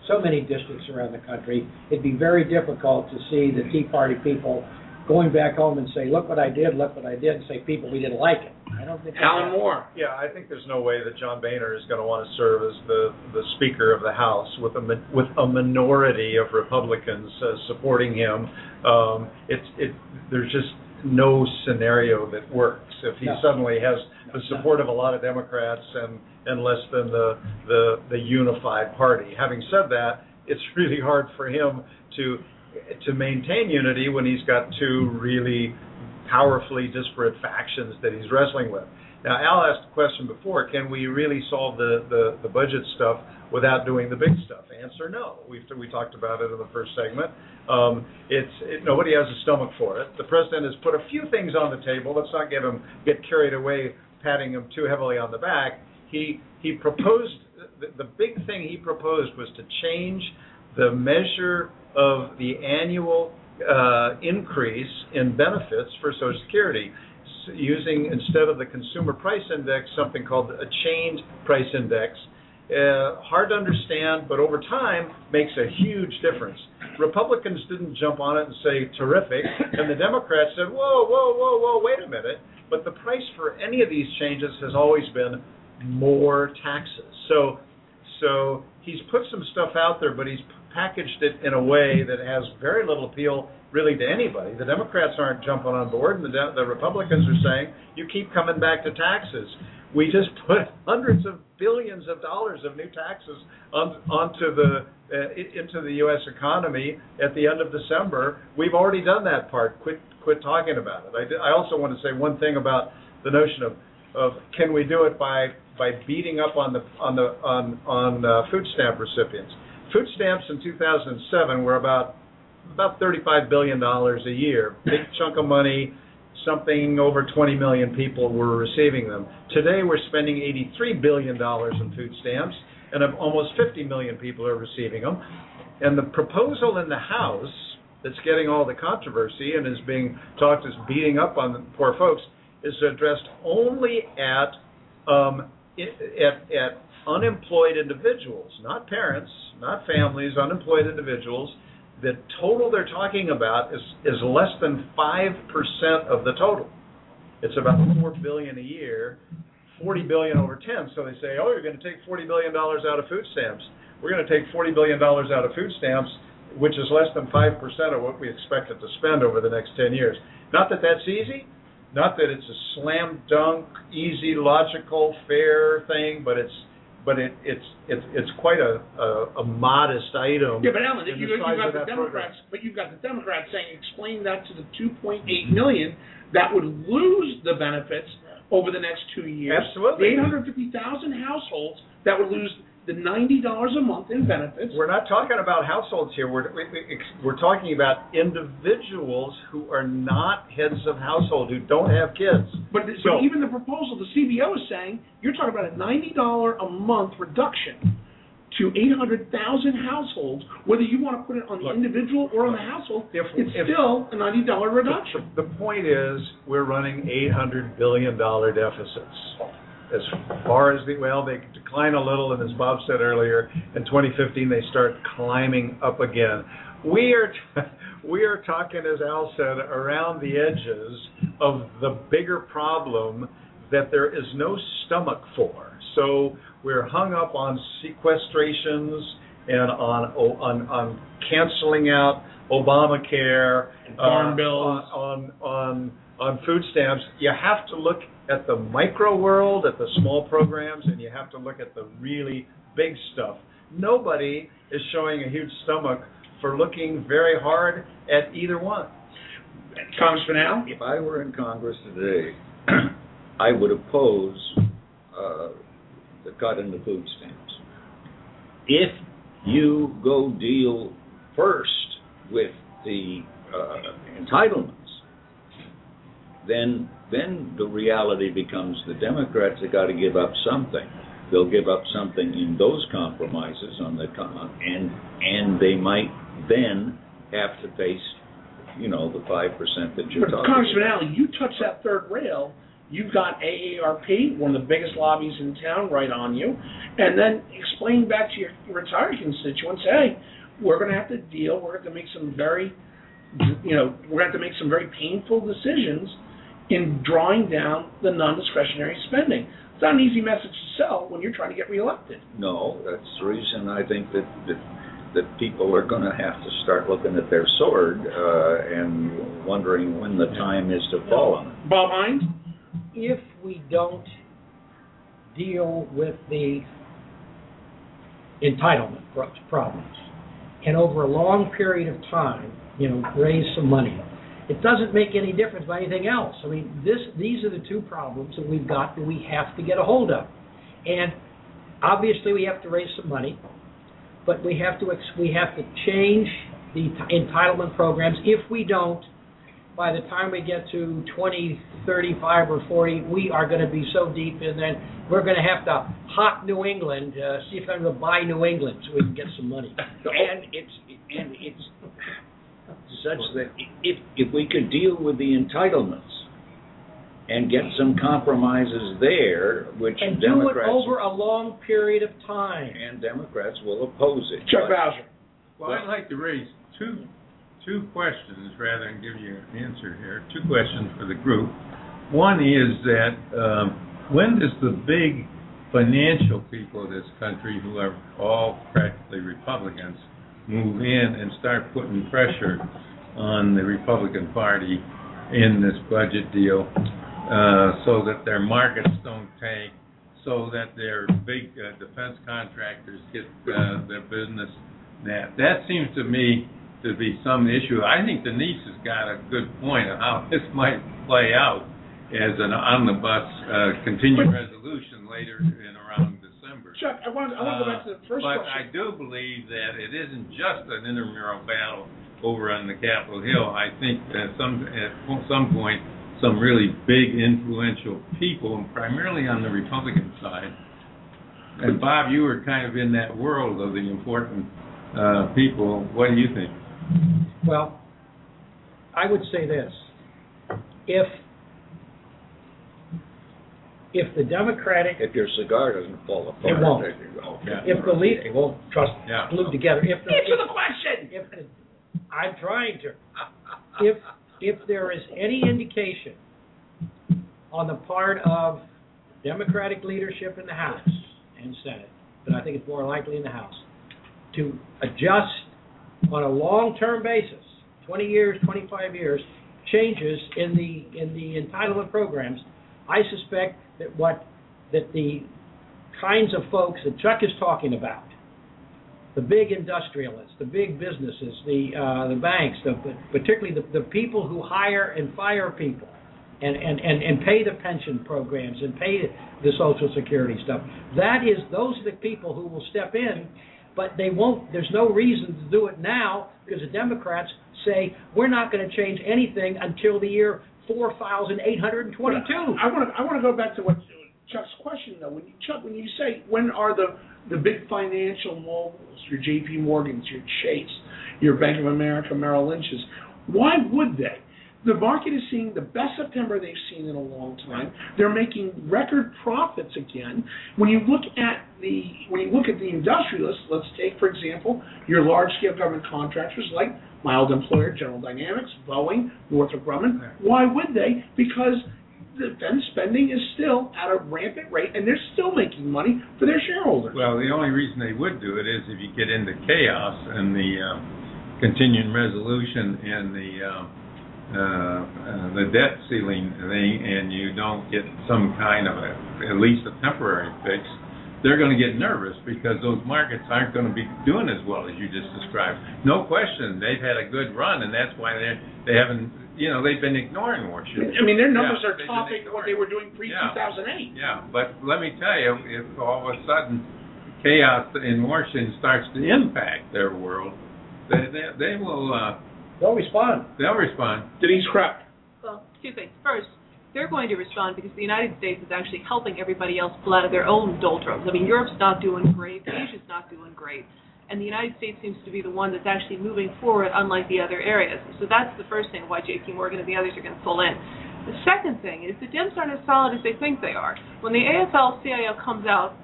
so many districts around the country, it'd be very difficult to see the Tea Party people going back home and say, look what I did, look what I did, and say, people, we didn't like it. I don't think Alan Moore. Yeah, I think there's no way that John Boehner is going to want to serve as the, the Speaker of the House with a with a minority of Republicans uh, supporting him. Um, it's it. There's just no scenario that works if he no. suddenly has the support of a lot of Democrats and, and less than the, the the unified party. Having said that, it's really hard for him to. to maintain unity when he's got two really powerfully disparate factions that he's wrestling with. Now, Al asked the question before, can we really solve the, the, the budget stuff without doing the big stuff? Answer, no. We've, we talked about it in the first segment. Um, it's it, nobody has a stomach for it. The president has put a few things on the table. Let's not get him get carried away patting him too heavily on the back. He, he proposed, the, the big thing he proposed was to change the measure of the annual uh, increase in benefits for Social Security, using instead of the Consumer Price Index something called a Chained Price Index. Uh, hard to understand, but over time makes a huge difference. Republicans didn't jump on it and say terrific, and the Democrats said whoa, whoa, whoa, whoa, wait a minute. But the price for any of these changes has always been more taxes. So, so he's put some stuff out there, but he's packaged it in a way that has very little appeal really to anybody. The Democrats aren't jumping on board, and the, De- the Republicans are saying, you keep coming back to taxes. We just put hundreds of billions of dollars of new taxes on, onto the uh, into the U S economy at the end of December. We've already done that part. Quit quit talking about it. I, did, I also want to say one thing about the notion of, of can we do it by by beating up on the on the on on uh, food stamp recipients. Food stamps in two thousand seven were about about thirty-five billion dollars a year, big chunk of money, something over twenty million people were receiving them. Today we're spending eighty-three billion dollars in food stamps, and almost fifty million people are receiving them. And the proposal in the House that's getting all the controversy and is being talked as beating up on the poor folks is addressed only at um, at, at unemployed individuals, not parents, not families, unemployed individuals. The total they're talking about is, is less than five percent of the total. It's about four billion dollars a year, forty billion dollars over ten. So they say, oh, you're going to take forty billion dollars out of food stamps. We're going to take forty billion dollars out of food stamps, which is less than five percent of what we expected to spend over the next ten years. Not that that's easy. Not that it's a slam dunk, easy, logical, fair thing, but it's But it, it's it's it's quite a, a, a modest item. Yeah, but Alan, you, you got the Democrats, program. but you've got the Democrats saying, explain that to the two point eight million that would lose the benefits over the next two years. Absolutely, eight hundred fifty thousand households that would lose the ninety dollars a month in benefits. We're not talking about households here. We're we, we, we're talking about individuals who are not heads of household, who don't have kids. But, so, but even the proposal, the C B O is saying, you're talking about a ninety dollars a month reduction to eight hundred thousand households, whether you want to put it on the look, individual or on the household, if, it's if, still a ninety dollars reduction. The point is, we're running eight hundred billion dollars deficits. As far as the, well, they decline a little, and as Bob said earlier, in twenty fifteen they start climbing up again. We are, t- we are talking, as Al said, around the edges of the bigger problem that there is no stomach for. So we're hung up on sequestrations and on on, on canceling out Obamacare, and farm uh, bills, on on, on on food stamps. You have to look at the micro world, at the small programs, and you have to look at the really big stuff. Nobody is showing a huge stomach for looking very hard at either one. Congressman Al? If I were in Congress today, I would oppose uh, the cut in the food stamps. If you go deal first with the uh, entitlements, then then the reality becomes the Democrats have got to give up something. They'll give up something in those compromises on the and and they might then have to face, you know, the five percent that you're but talking Congressman about. Congressman Alley, you touch that third rail. You've got A A R P, one of the biggest lobbies in town, right on you, and then explain back to your retired constituents, hey, we're going to have to deal, we're going to make some very, you know, we're going to have to make some very painful decisions in drawing down the non-discretionary spending. It's not an easy message to sell when you're trying to get reelected. No, that's the reason I think that that, that people are going to have to start looking at their sword uh, and wondering when the time is to fall on it. Bob Hines? If we don't deal with the entitlement problems and over a long period of time, you know, raise some money, it doesn't make any difference by anything else. I mean, this these are the two problems that we've got that we have to get a hold of. And obviously we have to raise some money, but we have to we have to change the entitlement programs. If we don't, by the time we get to twenty, thirty-five, or forty, we are going to be so deep in that we're going to have to hot New England, uh, see if I'm going to buy New England so we can get some money. And it's and it's such that if if we could deal with the entitlements and get some compromises there, which and Democrats do it over a long period of time, and Democrats will oppose it. Chuck Bowsher. Well, I'd like to raise two. Two questions, rather than give you an answer here, two questions for the group. One is that um, when does the big financial people of this country, who are all practically Republicans, move in and start putting pressure on the Republican Party in this budget deal uh, so that their markets don't tank, so that their big uh, defense contractors get uh, their business? That, that seems to me to be some issue. I think Denise has got a good point on how this might play out as an omnibus uh, continuing resolution later in around December. Chuck, I want, I want to go back to the first uh, but question. But I do believe that it isn't just an intramural battle over on the Capitol Hill. I think at some, at some point, some really big influential people, and primarily on the Republican side, and Bob, you were kind of in that world of the important uh, people. What do you think? Well, I would say this. If if the Democratic... If your cigar doesn't fall apart... It won't. It won't. Yeah, if the lead... It won't. Trust me. Yeah. Glued together. If the, Answer if, the question! If the, I'm trying to. If, if there is any indication on the part of Democratic leadership in the House and Senate, but I think it's more likely in the House, to adjust on a long-term basis, twenty years, twenty-five years, changes in the in the entitlement programs, I suspect that what that the kinds of folks that Chuck is talking about, the big industrialists, the big businesses, the uh, the banks, the, particularly the, the people who hire and fire people and, and, and, and pay the pension programs and pay the Social Security stuff, that is, those are the people who will step in. But they won't, there's no reason to do it now because the Democrats say we're not going to change anything until the year four thousand eight hundred twenty-two. Well, I want to I want to go back to what Chuck's question, though. When you, Chuck, when you say when are the, the big financial moguls, your J P. Morgans, your Chase, your Bank of America, Merrill Lynch's, why would they? The market is seeing the best September they've seen in a long time. They're making record profits again. When you look at the when you look at the industrialists, let's take, for example, your large-scale government contractors like Mild Employer, General Dynamics, Boeing, Northrop Grumman. Why would they? Because defense spending is still at a rampant rate, and they're still making money for their shareholders. Well, the only reason they would do it is if you get into chaos and the um, continuing resolution and the... Um, Uh, uh, the debt ceiling thing, and you don't get some kind of a, at least a temporary fix, they're going to get nervous because those markets aren't going to be doing as well as you just described. No question, they've had a good run, and that's why they they haven't, you know, they've been ignoring Washington. I mean, their numbers yeah, are topping what they were doing pre two thousand eight. Yeah, but let me tell you, if all of a sudden chaos in Washington starts to impact their world, They they, they will. Uh, they'll respond. They'll respond. Denise Krepp. Well, two things. First, they're going to respond because the United States is actually helping everybody else pull out of their own doldrums. I mean, Europe's not doing great. Asia's not doing great. And the United States seems to be the one that's actually moving forward, unlike the other areas. So that's the first thing why J P Morgan and the others are going to pull in. The second thing is the Dems aren't as solid as they think they are. When the A F L C I O comes out,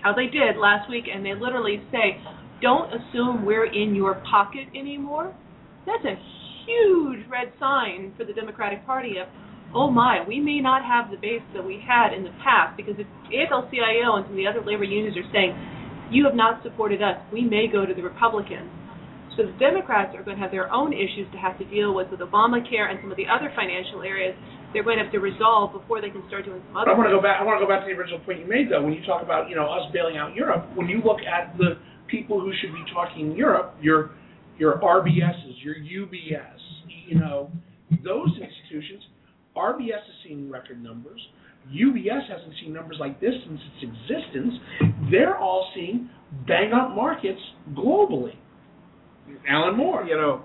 how they did last week, and they literally say, don't assume we're in your pocket anymore, that's a huge red sign for the Democratic Party of, oh my, we may not have the base that we had in the past, because if A F L C I O and some of the other labor unions are saying, you have not supported us, we may go to the Republicans. So the Democrats are going to have their own issues to have to deal with with Obamacare and some of the other financial areas they're going to have to resolve before they can start doing some other I want to go back. I want to go back to the original point you made, though, when you talk about, you know, us bailing out Europe. When you look at the people who should be talking Europe, your your R B S's, your U B S, you know, those institutions, R B S is seeing record numbers. U B S hasn't seen numbers like this since its existence. They're all seeing bang-up markets globally. Alan Moore, you know,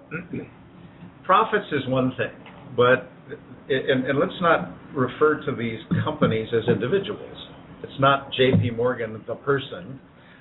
profits is one thing, but and, and let's not refer to these companies as individuals. It's not J P Morgan the person.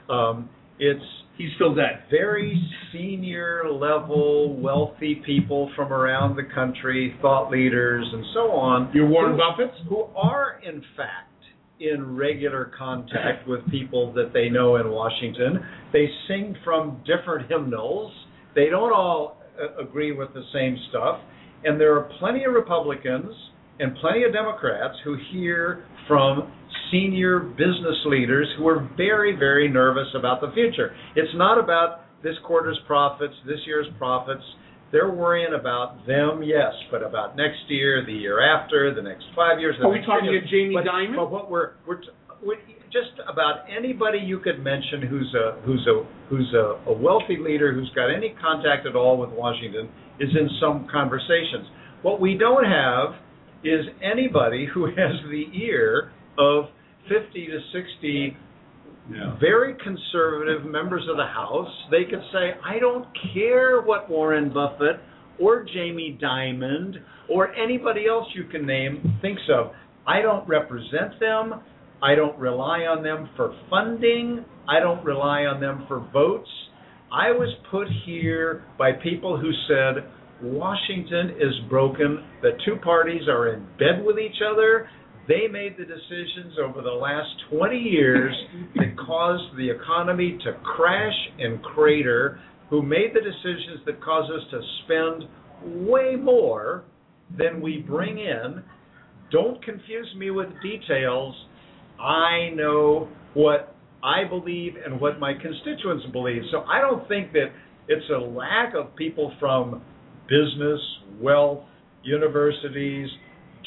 Um, it's he's still dead. Very senior level wealthy people from around the country, thought leaders, and so on. Your Warren Buffett, who are in fact in regular contact with people that they know in Washington. They sing from different hymnals. They don't all uh, agree with the same stuff. And there are plenty of Republicans and plenty of Democrats who hear from senior business leaders who are very, very nervous about the future. It's not about this quarter's profits, this year's profits. They're worrying about them, yes, but about next year, the year after, the next five years. The are we talking to Jamie Dimon? But what we're we're, we're just about anybody you could mention who's a who's a who's a, a wealthy leader who's got any contact at all with Washington is in some conversations. What we don't have is anybody who has the ear of fifty to sixty. Yeah. Very conservative members of the House. They could say, I don't care what Warren Buffett or Jamie Dimon or anybody else you can name thinks of. I don't represent them. I don't rely on them for funding. I don't rely on them for votes. I was put here by people who said, Washington is broken. The two parties are in bed with each other. They made the decisions over the last twenty years that caused the economy to crash and crater, who made the decisions that cause us to spend way more than we bring in. Don't confuse me with details. I know what I believe and what my constituents believe. So I don't think that it's a lack of people from business, wealth, universities,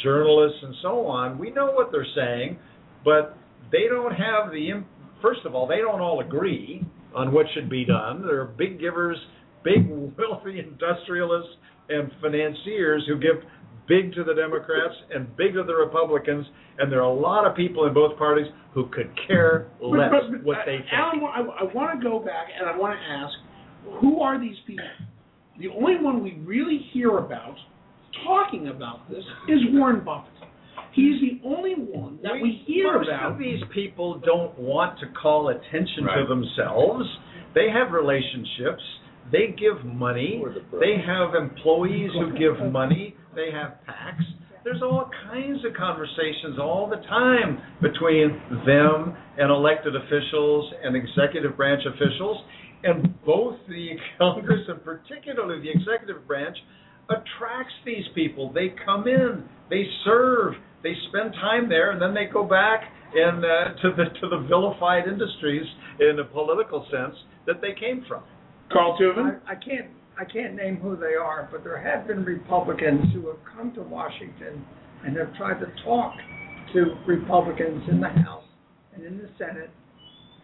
journalists and so on. We know what they're saying, but they don't have the, imp- first of all, they don't all agree on what should be done. There are big givers, big wealthy industrialists and financiers who give big to the Democrats and big to the Republicans, and there are a lot of people in both parties who could care less but, but, but, what they think. Alan, I, I want to go back and I want to ask, who are these people? The only one we really hear about talking about this is Warren Buffett. He's the only one that we, we hear most about. Most of these people don't want to call attention right. to themselves. They have relationships. They give money. They have employees who give money. They have PACs. There's all kinds of conversations all the time between them and elected officials and executive branch officials, and both the Congress and particularly the executive branch attracts these people. They come in, they serve, they spend time there, and then they go back and uh, to the to the vilified industries in a political sense that they came from. Carl Tubin? I, I can't I can't name who they are, but there have been Republicans who have come to Washington and have tried to talk to Republicans in the House and in the Senate,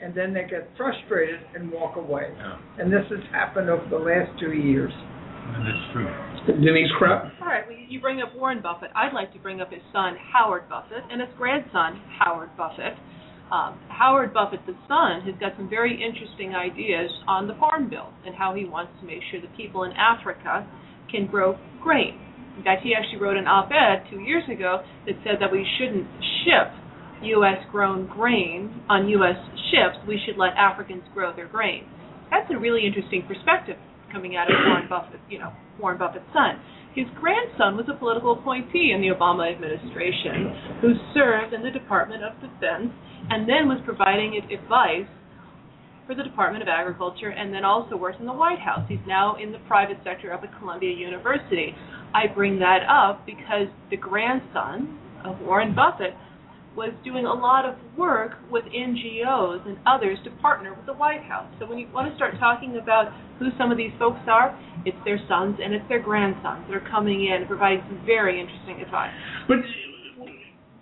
and then they get frustrated and walk away. Yeah. And this has happened over the last two years. And that's true. Denise Krepp. All right, well, you bring up Warren Buffett. I'd like to bring up his son, Howard Buffett, and his grandson, Howard Buffett, Um, Howard Buffett, the son, has got some very interesting ideas on the Farm Bill and how he wants to make sure the people in Africa can grow grain. In fact, he actually wrote an op-ed two years ago that said that we shouldn't ship U S grown grain on U S ships. We should let Africans grow their grain. That's a really interesting perspective coming out of Warren Buffett, you know, Warren Buffett's son. His grandson was a political appointee in the Obama administration who served in the Department of Defense and then was providing advice for the Department of Agriculture and then also worked in the White House. He's now in the private sector up at Columbia University. I bring that up because the grandson of Warren Buffett was doing a lot of work with N G Os and others to partner with the White House. So when you want to start talking about who some of these folks are, it's their sons and it's their grandsons. They're coming in and providing some very interesting advice. But,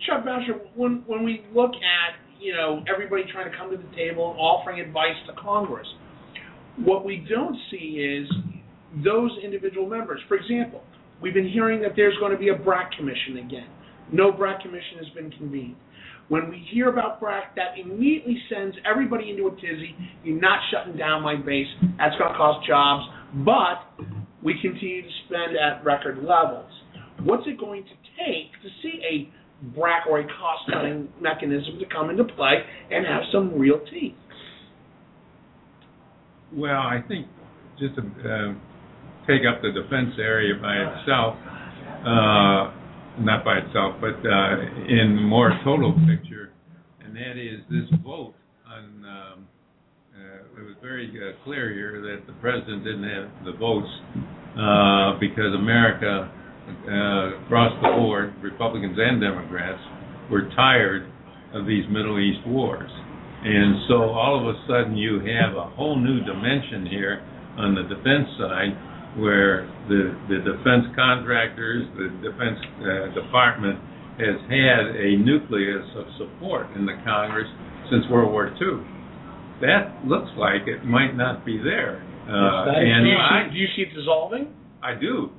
Chuck Bowsher, when, when we look at, you know, everybody trying to come to the table offering advice to Congress, what we don't see is those individual members. For example, we've been hearing that there's going to be a B R A C commission again. No B R A C commission has been convened. When we hear about B R A C, that immediately sends everybody into a tizzy. You're not shutting down my base. That's going to cost jobs. But we continue to spend at record levels. What's it going to take to see a B R A C or a cost-cutting mechanism to come into play and have some real teeth? Well, I think just to uh, take up the defense area by itself, uh, not by itself, but uh, in more total picture, and that is this vote on, um, uh, it was very uh, clear here that the president didn't have the votes uh, because America, uh, across the board, Republicans and Democrats, were tired of these Middle East wars. And so all of a sudden you have a whole new dimension here on the defense side, where the, the defense contractors, the defense uh, department has had a nucleus of support in the Congress since World War Two. That looks like it might not be there. Uh, yes, and do, you I, see, do you see it dissolving? I do.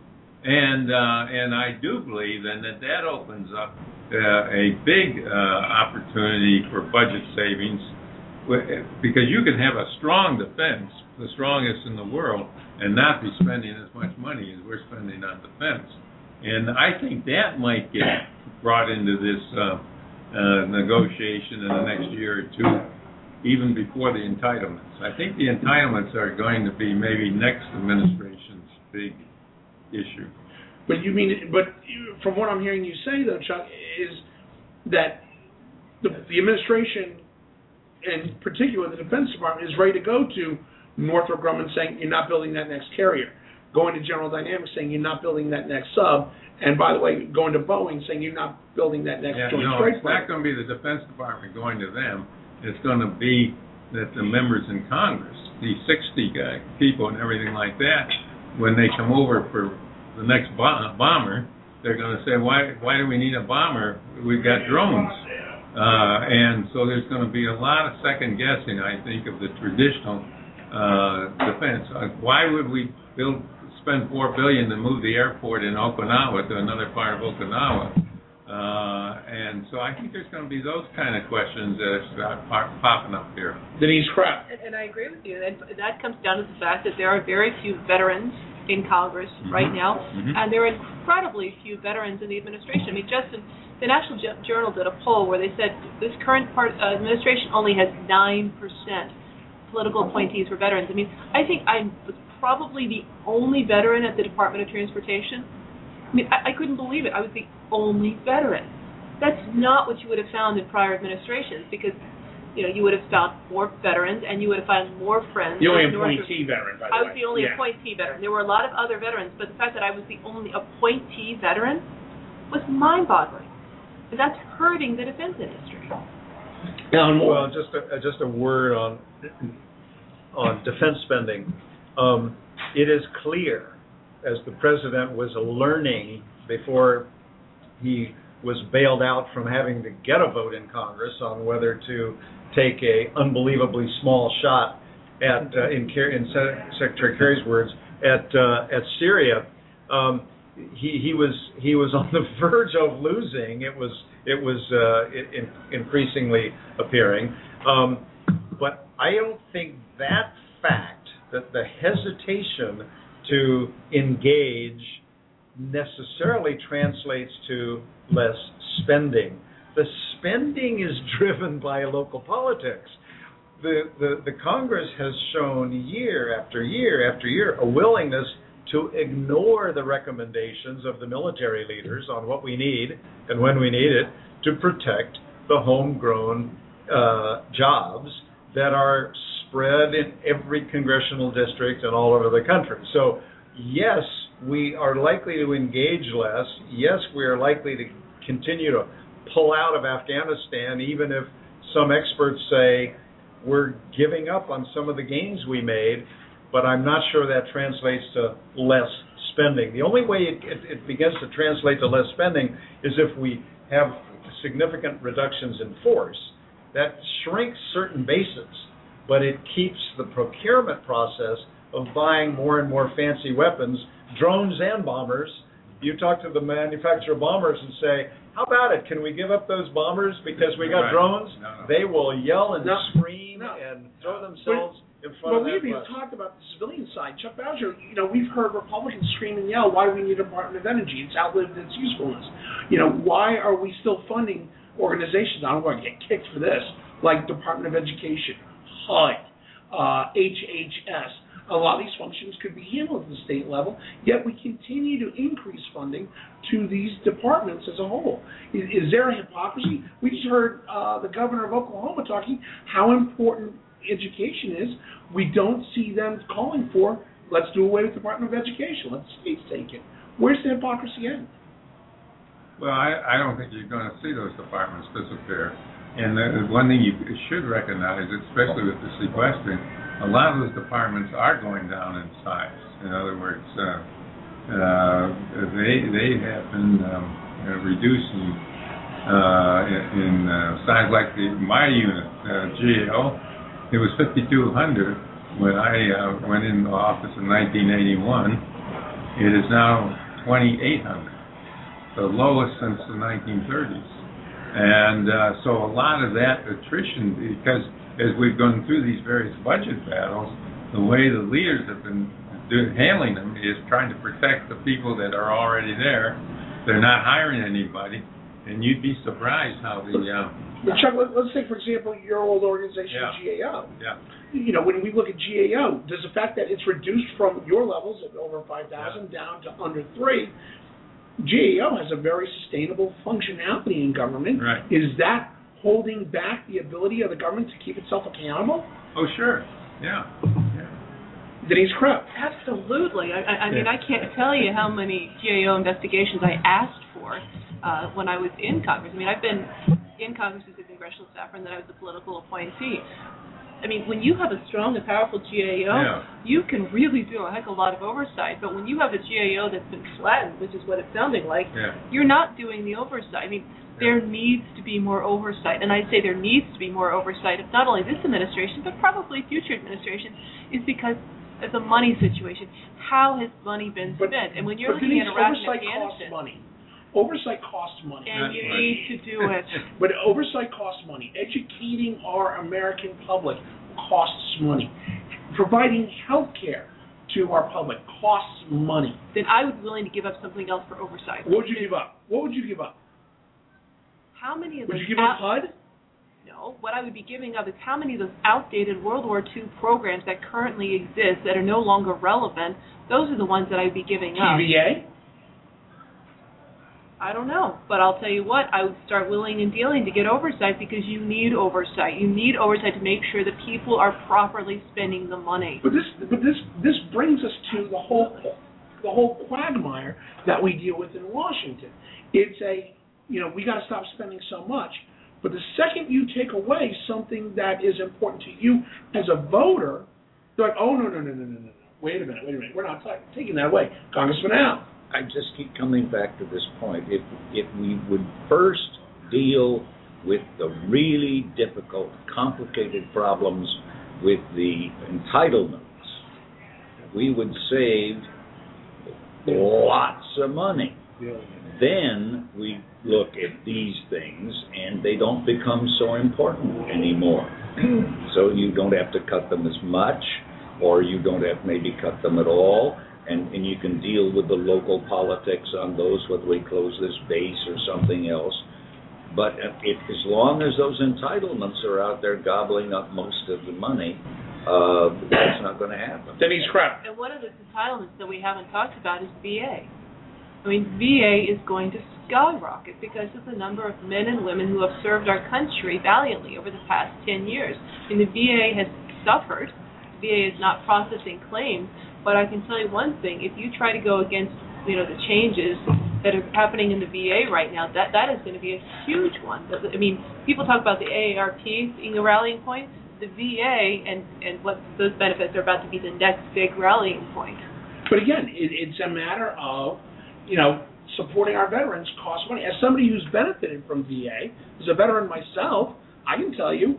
And, uh, and I do believe then that that opens up uh, a big uh, opportunity for budget savings, because you can have a strong defense, the strongest in the world, and not be spending as much money as we're spending on defense. And I think that might get brought into this uh, uh, negotiation in the next year or two, even before the entitlements. I think the entitlements are going to be maybe next administration's big issue. But you mean, but from what I'm hearing you say, though, Chuck, is that the, the administration, in particular the Defense Department, is ready to go to Northrop Grumman saying, you're not building that next carrier. Going to General Dynamics saying, you're not building that next sub. And by the way, going to Boeing saying, you're not building that next yeah, joint no, strike fighter. It's not going to be the Defense Department going to them. It's going to be that the members in Congress, the sixty guy, people and everything like that, when they come over for the next bom- bomber, they're going to say, why, why do we need a bomber? We've got drones. Uh, and so there's going to be a lot of second guessing, I think, of the traditional Uh, defense. Uh, why would we build, spend four billion dollars to move the airport in Okinawa to another part of Okinawa? Uh, and so I think there's going to be those kind of questions that are pop- popping up here. Denise Krepp. And, and I agree with you. That, that comes down to the fact that there are very few veterans in Congress mm-hmm. right now, mm-hmm. and there are incredibly few veterans in the administration. I mean, just in, the National Journal did a poll where they said this current part, uh, administration only has nine percent political appointees were veterans. I mean, I think I was probably the only veteran at the Department of Transportation. I mean, I, I couldn't believe it. I was the only veteran. That's not what you would have found in prior administrations, because, you know, you would have found more veterans and you would have found more friends. The only appointee veteran, by the way. I was the only yeah. appointee veteran. There were a lot of other veterans, but the fact that I was the only appointee veteran was mind-boggling. And that's hurting the defense industry. Well, just a, just a word on on defense spending. Um, it is clear, as the president was learning before he was bailed out from having to get a vote in Congress on whether to take a unbelievably small shot at, uh, in, in Secretary Kerry's words, at uh, at Syria. Um, he he was he was on the verge of losing. It was it was uh, in, increasingly appearing. Um, but I don't think that fact, that the hesitation to engage, necessarily translates to less spending. The spending is driven by local politics. The, the, the Congress has shown year after year after year a willingness to ignore the recommendations of the military leaders on what we need and when we need it to protect the homegrown uh, jobs that are spread in every congressional district and all over the country. So, yes, we are likely to engage less. Yes, we are likely to continue to pull out of Afghanistan, even if some experts say we're giving up on some of the gains we made, but I'm not sure that translates to less spending. The only way it, it, it begins to translate to less spending is if we have significant reductions in force. That shrinks certain bases, but it keeps the procurement process of buying more and more fancy weapons, drones and bombers. You talk to the manufacturer of bombers and say, how about it? Can we give up those bombers because we got right. drones? No, no. They will yell and no. scream no. and throw themselves but, in front of that. Well, we've even talked about the civilian side. Chuck Bowsher, you know, we've heard Republicans scream and yell why we need a Department of Energy. It's outlived its usefulness. You know, why are we still funding organizations? I don't want to get kicked for this, like Department of Education, H U D, uh, H H S. A lot of these functions could be handled at the state level, yet we continue to increase funding to these departments as a whole. Is, is there a hypocrisy? We just heard uh, the governor of Oklahoma talking how important education is. We don't see them calling for, let's do away with the Department of Education, let the states take it. Where's the hypocrisy end? Well, I, I don't think you're going to see those departments disappear. And the one thing you should recognize, especially with the sequestering, a lot of those departments are going down in size. In other words, uh, uh, they they have been um, you know, reducing uh, in, in uh, size. Like the, my unit, uh, G A O, it was fifty-two hundred when I uh, went in the office in nineteen eighty-one. It is now twenty-eight hundred, the lowest since the nineteen thirties. And uh, so a lot of that attrition, because as we've gone through these various budget battles, the way the leaders have been do, handling them is trying to protect the people that are already there. They're not hiring anybody, and you'd be surprised how the... Uh, Chuck, let's take, for example, your old organization, yeah. G A O. Yeah. You know, when we look at G A O, does the fact that it's reduced from your levels of over five thousand yeah. down to under three, G A O has a very sustainable functionality in government. Right. Is that holding back the ability of the government to keep itself accountable? Oh, sure. Yeah. yeah. Denise Krepp. Absolutely. I, I, I yeah. mean, I can't tell you how many G A O investigations I asked for uh, when I was in Congress. I mean, I've been in Congress as a congressional staffer, and then I was a political appointee. I mean, when you have a strong and powerful G A O, yeah. you can really do a heck of a lot of oversight. But when you have a G A O that's been flattened, which is what it's sounding like, yeah. you're not doing the oversight. I mean, yeah. there needs to be more oversight. And I say there needs to be more oversight of not only this administration, but probably future administrations, is because of the money situation. How has money been but, spent? And when you're looking at Iraq and Afghanistan... Oversight costs money. And you need to do it. But oversight costs money. Educating our American public costs money. Providing health care to our public costs money. Then I would be willing to give up something else for oversight. What would you give up? What would you give up? How many of those... Would you give up H U D? No. What I would be giving up is how many of those outdated World War Two programs that currently exist that are no longer relevant, those are the ones that I would be giving up. T V A? I don't know, but I'll tell you what, I would start willing and dealing to get oversight because you need oversight. You need oversight to make sure that people are properly spending the money. But this but this, this brings us to the whole the whole quagmire that we deal with in Washington. It's a, you know, we got to stop spending so much, but the second you take away something that is important to you as a voter, they're like, oh, no, no, no, no, no, no, wait a minute, wait a minute, we're not taking that away. Congressman Al. I just keep coming back to this point. If, if we would first deal with the really difficult, complicated problems with the entitlements, we would save lots of money. Then we look at these things, and they don't become so important anymore. So you don't have to cut them as much, or you don't have maybe cut them at all, and, and you can deal with the local politics on those, whether we close this base or something else. But if, as long as those entitlements are out there gobbling up most of the money, uh, that's not going to happen. Denise Krepp. And one of the entitlements that we haven't talked about is V A. I mean, V A is going to skyrocket because of the number of men and women who have served our country valiantly over the past ten years. I mean, the V A has suffered. The V A is not processing claims. But I can tell you one thing. If you try to go against, you know, the changes that are happening in the V A right now, that, that is going to be a huge one. I mean, people talk about the A A R P being a rallying point. The V A and, and what those benefits are about to be the next big rallying point. But again, it, it's a matter of, you know, supporting our veterans costs money. As somebody who's benefited from V A, as a veteran myself, I can tell you,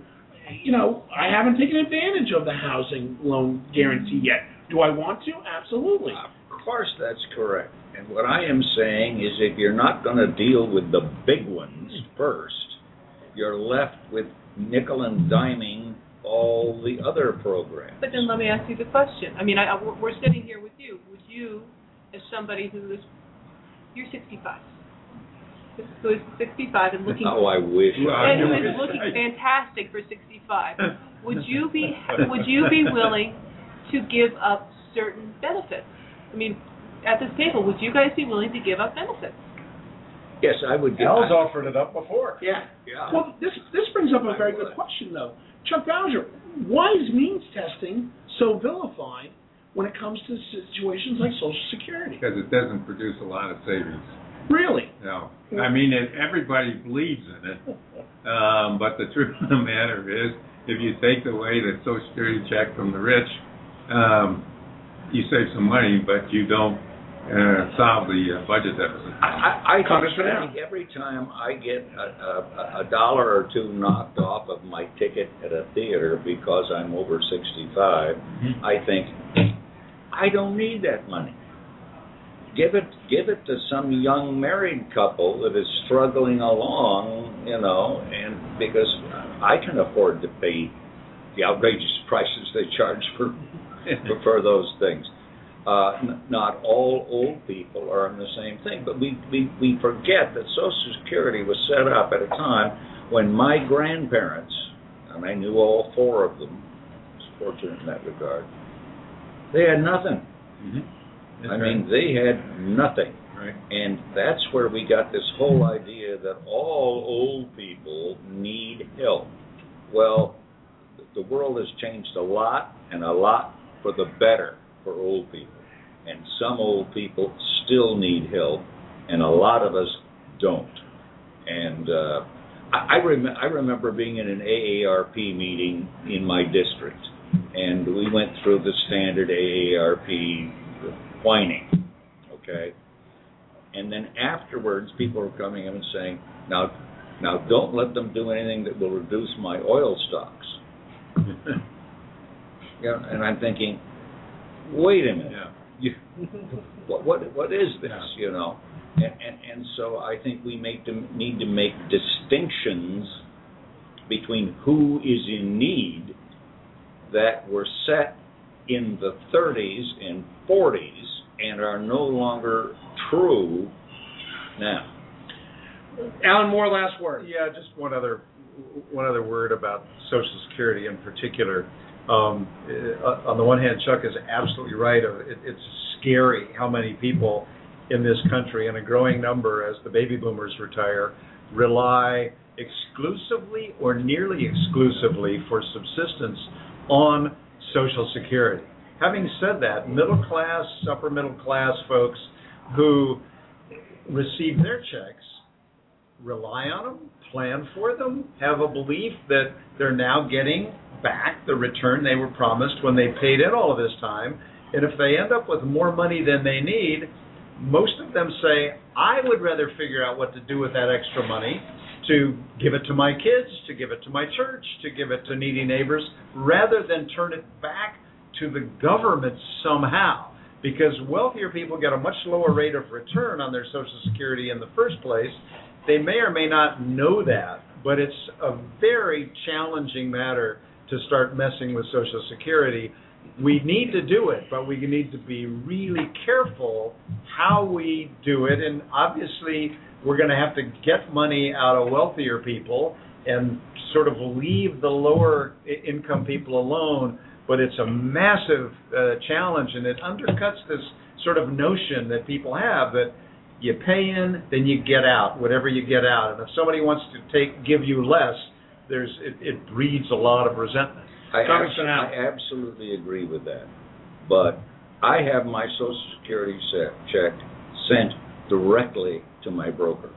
you know, I haven't taken advantage of the housing loan guarantee yet. Do I want to? Absolutely. Of course that's correct. And what I am saying is if you're not going to deal with the big ones first, you're left with nickel and diming all the other programs. But then let me ask you the question. I mean, I, I, we're sitting here with you. Would you, as somebody who is, you're sixty-five, who is sixty-five and looking, oh, I wish, and who is looking fantastic for sixty-five, would you be, would you be willing to give up certain benefits? I mean, at this table, would you guys be willing to give up benefits? Yes, I would. Al's offered it up before. Yeah. yeah. Well, this this brings up a very good question, though. Chuck Bowsher, why is means testing so vilified when it comes to situations like Social Security? Because it doesn't produce a lot of savings. Really? No. I mean, it, everybody believes in it, um, but the truth of the matter is, if you take away the Social Security check from the rich, um, you save some money, but you don't Uh, solve the uh, budget deficit. I, I, I think every time I get a, a, a dollar or two knocked off of my ticket at a theater because I'm over sixty-five, mm-hmm. I think I don't need that money. Give it, give it to some young married couple that is struggling along, you know, and because I can afford to pay the outrageous prices they charge for for those things. Uh, n- not all old people are in the same thing, but we, we, we forget that Social Security was set up at a time when my grandparents, and I knew all four of them, I was fortunate in that regard, they had nothing. Mm-hmm. I right. mean, they had nothing. Right. And that's where we got this whole idea that all old people need help. Well, the world has changed a lot, and a lot for the better for old people. And some old people still need help, and a lot of us don't. And uh, I, I, rem- I remember being in an A A R P meeting in my district, and we went through the standard A A R P whining, okay? And then afterwards, people were coming in and saying, now, now don't let them do anything that will reduce my oil stocks. Yeah, and I'm thinking, wait a minute. Yeah. You, what what what is this? You know, and, and and so I think we make them need to make distinctions between who is in need that were set in the thirties and forties and are no longer true now. Alan Moore, last word. Yeah, just one other one other word about Social Security in particular. Um, on the one hand, Chuck is absolutely right. It, it's scary how many people in this country, and a growing number as the baby boomers retire, rely exclusively or nearly exclusively for subsistence on Social Security. Having said that, middle class, upper middle class folks who receive their checks rely on them, plan for them, have a belief that they're now getting back the return they were promised when they paid in all of this time. And if they end up with more money than they need, most of them say, I would rather figure out what to do with that extra money, to give it to my kids, to give it to my church, to give it to needy neighbors, rather than turn it back to the government somehow. because wealthier people get a much lower rate of return on their Social Security in the first place. They may or may not know that, but it's a very challenging matter to start messing with Social Security. We need to do it, but we need to be really careful how we do it. And obviously, we're going to have to get money out of wealthier people and sort of leave the lower income people alone. But it's a massive uh, challenge, and it undercuts this sort of notion that people have that you pay in, then you get out, whatever you get out. And if somebody wants to take give you less, there's it, it breeds a lot of resentment. I, abs- I absolutely agree with that. But I have my Social Security set, check sent directly to my broker.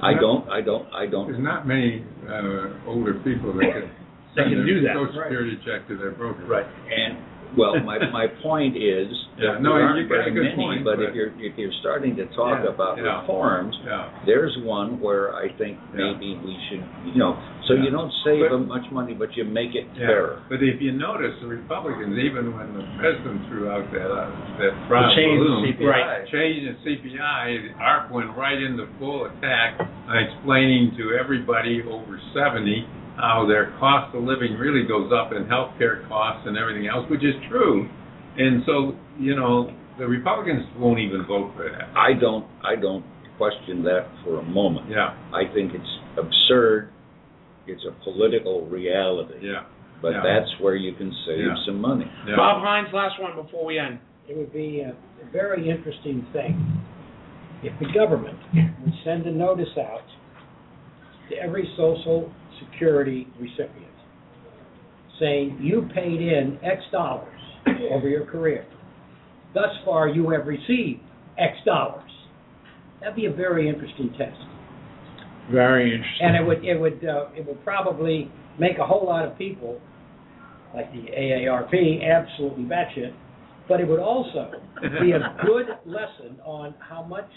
I don't, I don't, I don't. There's not many uh, older people that can send can their do that. Social Security right. check to their broker. Right. And, well, my, my point is, yeah, no, you got a good many, point, but, but if you're if you're starting to talk yeah, about yeah, reforms, yeah. there's one where I think maybe yeah. we should, you know, so yeah. you don't save but, them much money, but you make it yeah. fairer. But if you notice, the Republicans, even when the president threw out that uh, that brown balloon, right, change in C P I, A A R P went right into full attack, uh, explaining to everybody over seventy how their cost of living really goes up in health care costs and everything else, which is true. And so, you know, the Republicans won't even vote for that. I don't I don't question that for a moment. Yeah. I think it's absurd. It's a political reality. Yeah. But yeah. that's where you can save yeah. some money. Yeah. Bob Hines, last one before we end. It would be a, a very interesting thing if the government would send a notice out to every Social Security recipient saying you paid in X dollars over your career. Thus far, you have received X dollars. That'd be a very interesting test. Very interesting. And it would it would uh, it would probably make a whole lot of people, like the A A R P, absolutely batshit. But it would also be a good lesson on how much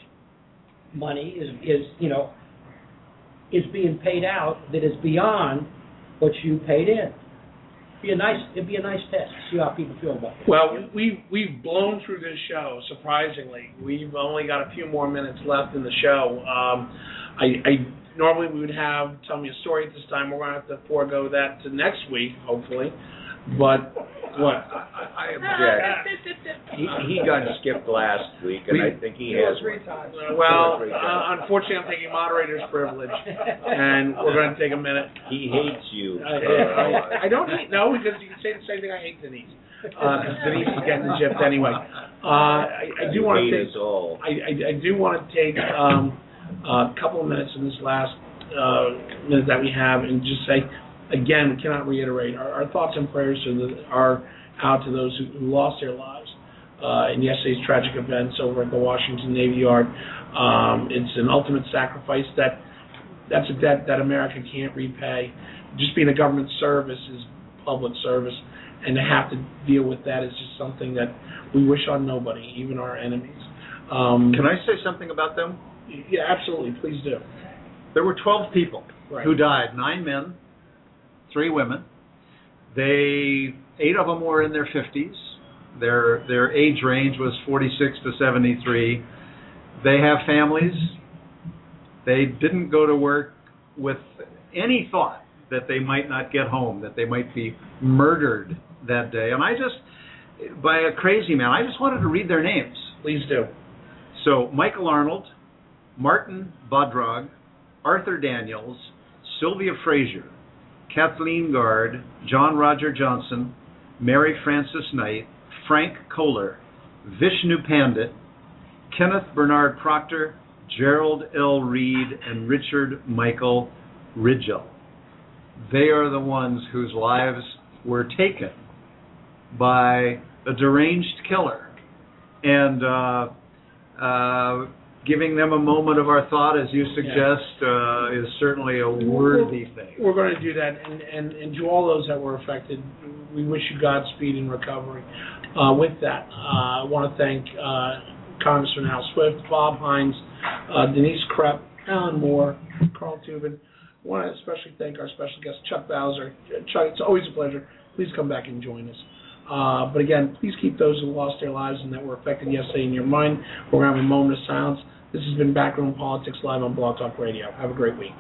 money is is you know is being paid out that is beyond what you paid in. Be a nice, it'd be a nice test to see how people feel about it. Well, we, we've blown through this show, surprisingly. We've only got a few more minutes left in the show. Um, I, I normally we would have Tell Me a Story at this time. We're going to have to forego that to next week, hopefully. But what? I, I, I object. he, he got skipped last week, and we, I think he has. Three times. Well, three times. Uh, unfortunately, I'm taking moderator's privilege, and we're going to take a minute. He hates you. I, I, I don't hate. No, because you can say the same thing. I hate Denise. Uh, Denise is getting the gypped anyway. Uh, I, I do want to take. I, I, I do want to take um, a couple of minutes in this last uh, minute that we have, and just say. Again, we cannot reiterate. Our, our thoughts and prayers are, the, are out to those who, who lost their lives uh, in yesterday's tragic events over at the Washington Navy Yard. Um, it's an ultimate sacrifice that that's a debt that America can't repay. Just being a government service is public service, and to have to deal with that is just something that we wish on nobody, even our enemies. Um, Can I say something about them? Yeah, absolutely. Please do. There were twelve people right. who died, nine men, three women. They eight of them were in their fifties. Their their age range was forty-six to seventy-three. They have families. They didn't go to work with any thought that they might not get home, that they might be murdered that day. And I just, by a crazy man, I just wanted to read their names. Please do. So Michael Arnold, Martin Bodrog, Arthur Daniels, Sylvia Frazier, Kathleen Guard, John Roger Johnson, Mary Frances Knight, Frank Kohler, Vishnu Pandit, Kenneth Bernard Proctor, Gerald L. Reid, and Richard Michael Ridgell. They are the ones whose lives were taken by a deranged killer. And uh, uh, giving them a moment of our thought, as you suggest, yeah. uh, is certainly a worthy thing. We're going to do that, and, and, and to all those that were affected, we wish you Godspeed in recovery. Uh, with that, uh, I want to thank uh, Congressman Al Swift, Bob Hines, uh, Denise Krepp, Alan Moore, Carl Tubin. I want to especially thank our special guest, Chuck Bowsher. Chuck, it's always a pleasure. Please come back and join us. Uh, but again, please keep those who lost their lives and that were affected yesterday in your mind. We're going to have a moment of silence. This has been Backroom Politics Live on Blog Talk Radio. Have a great week.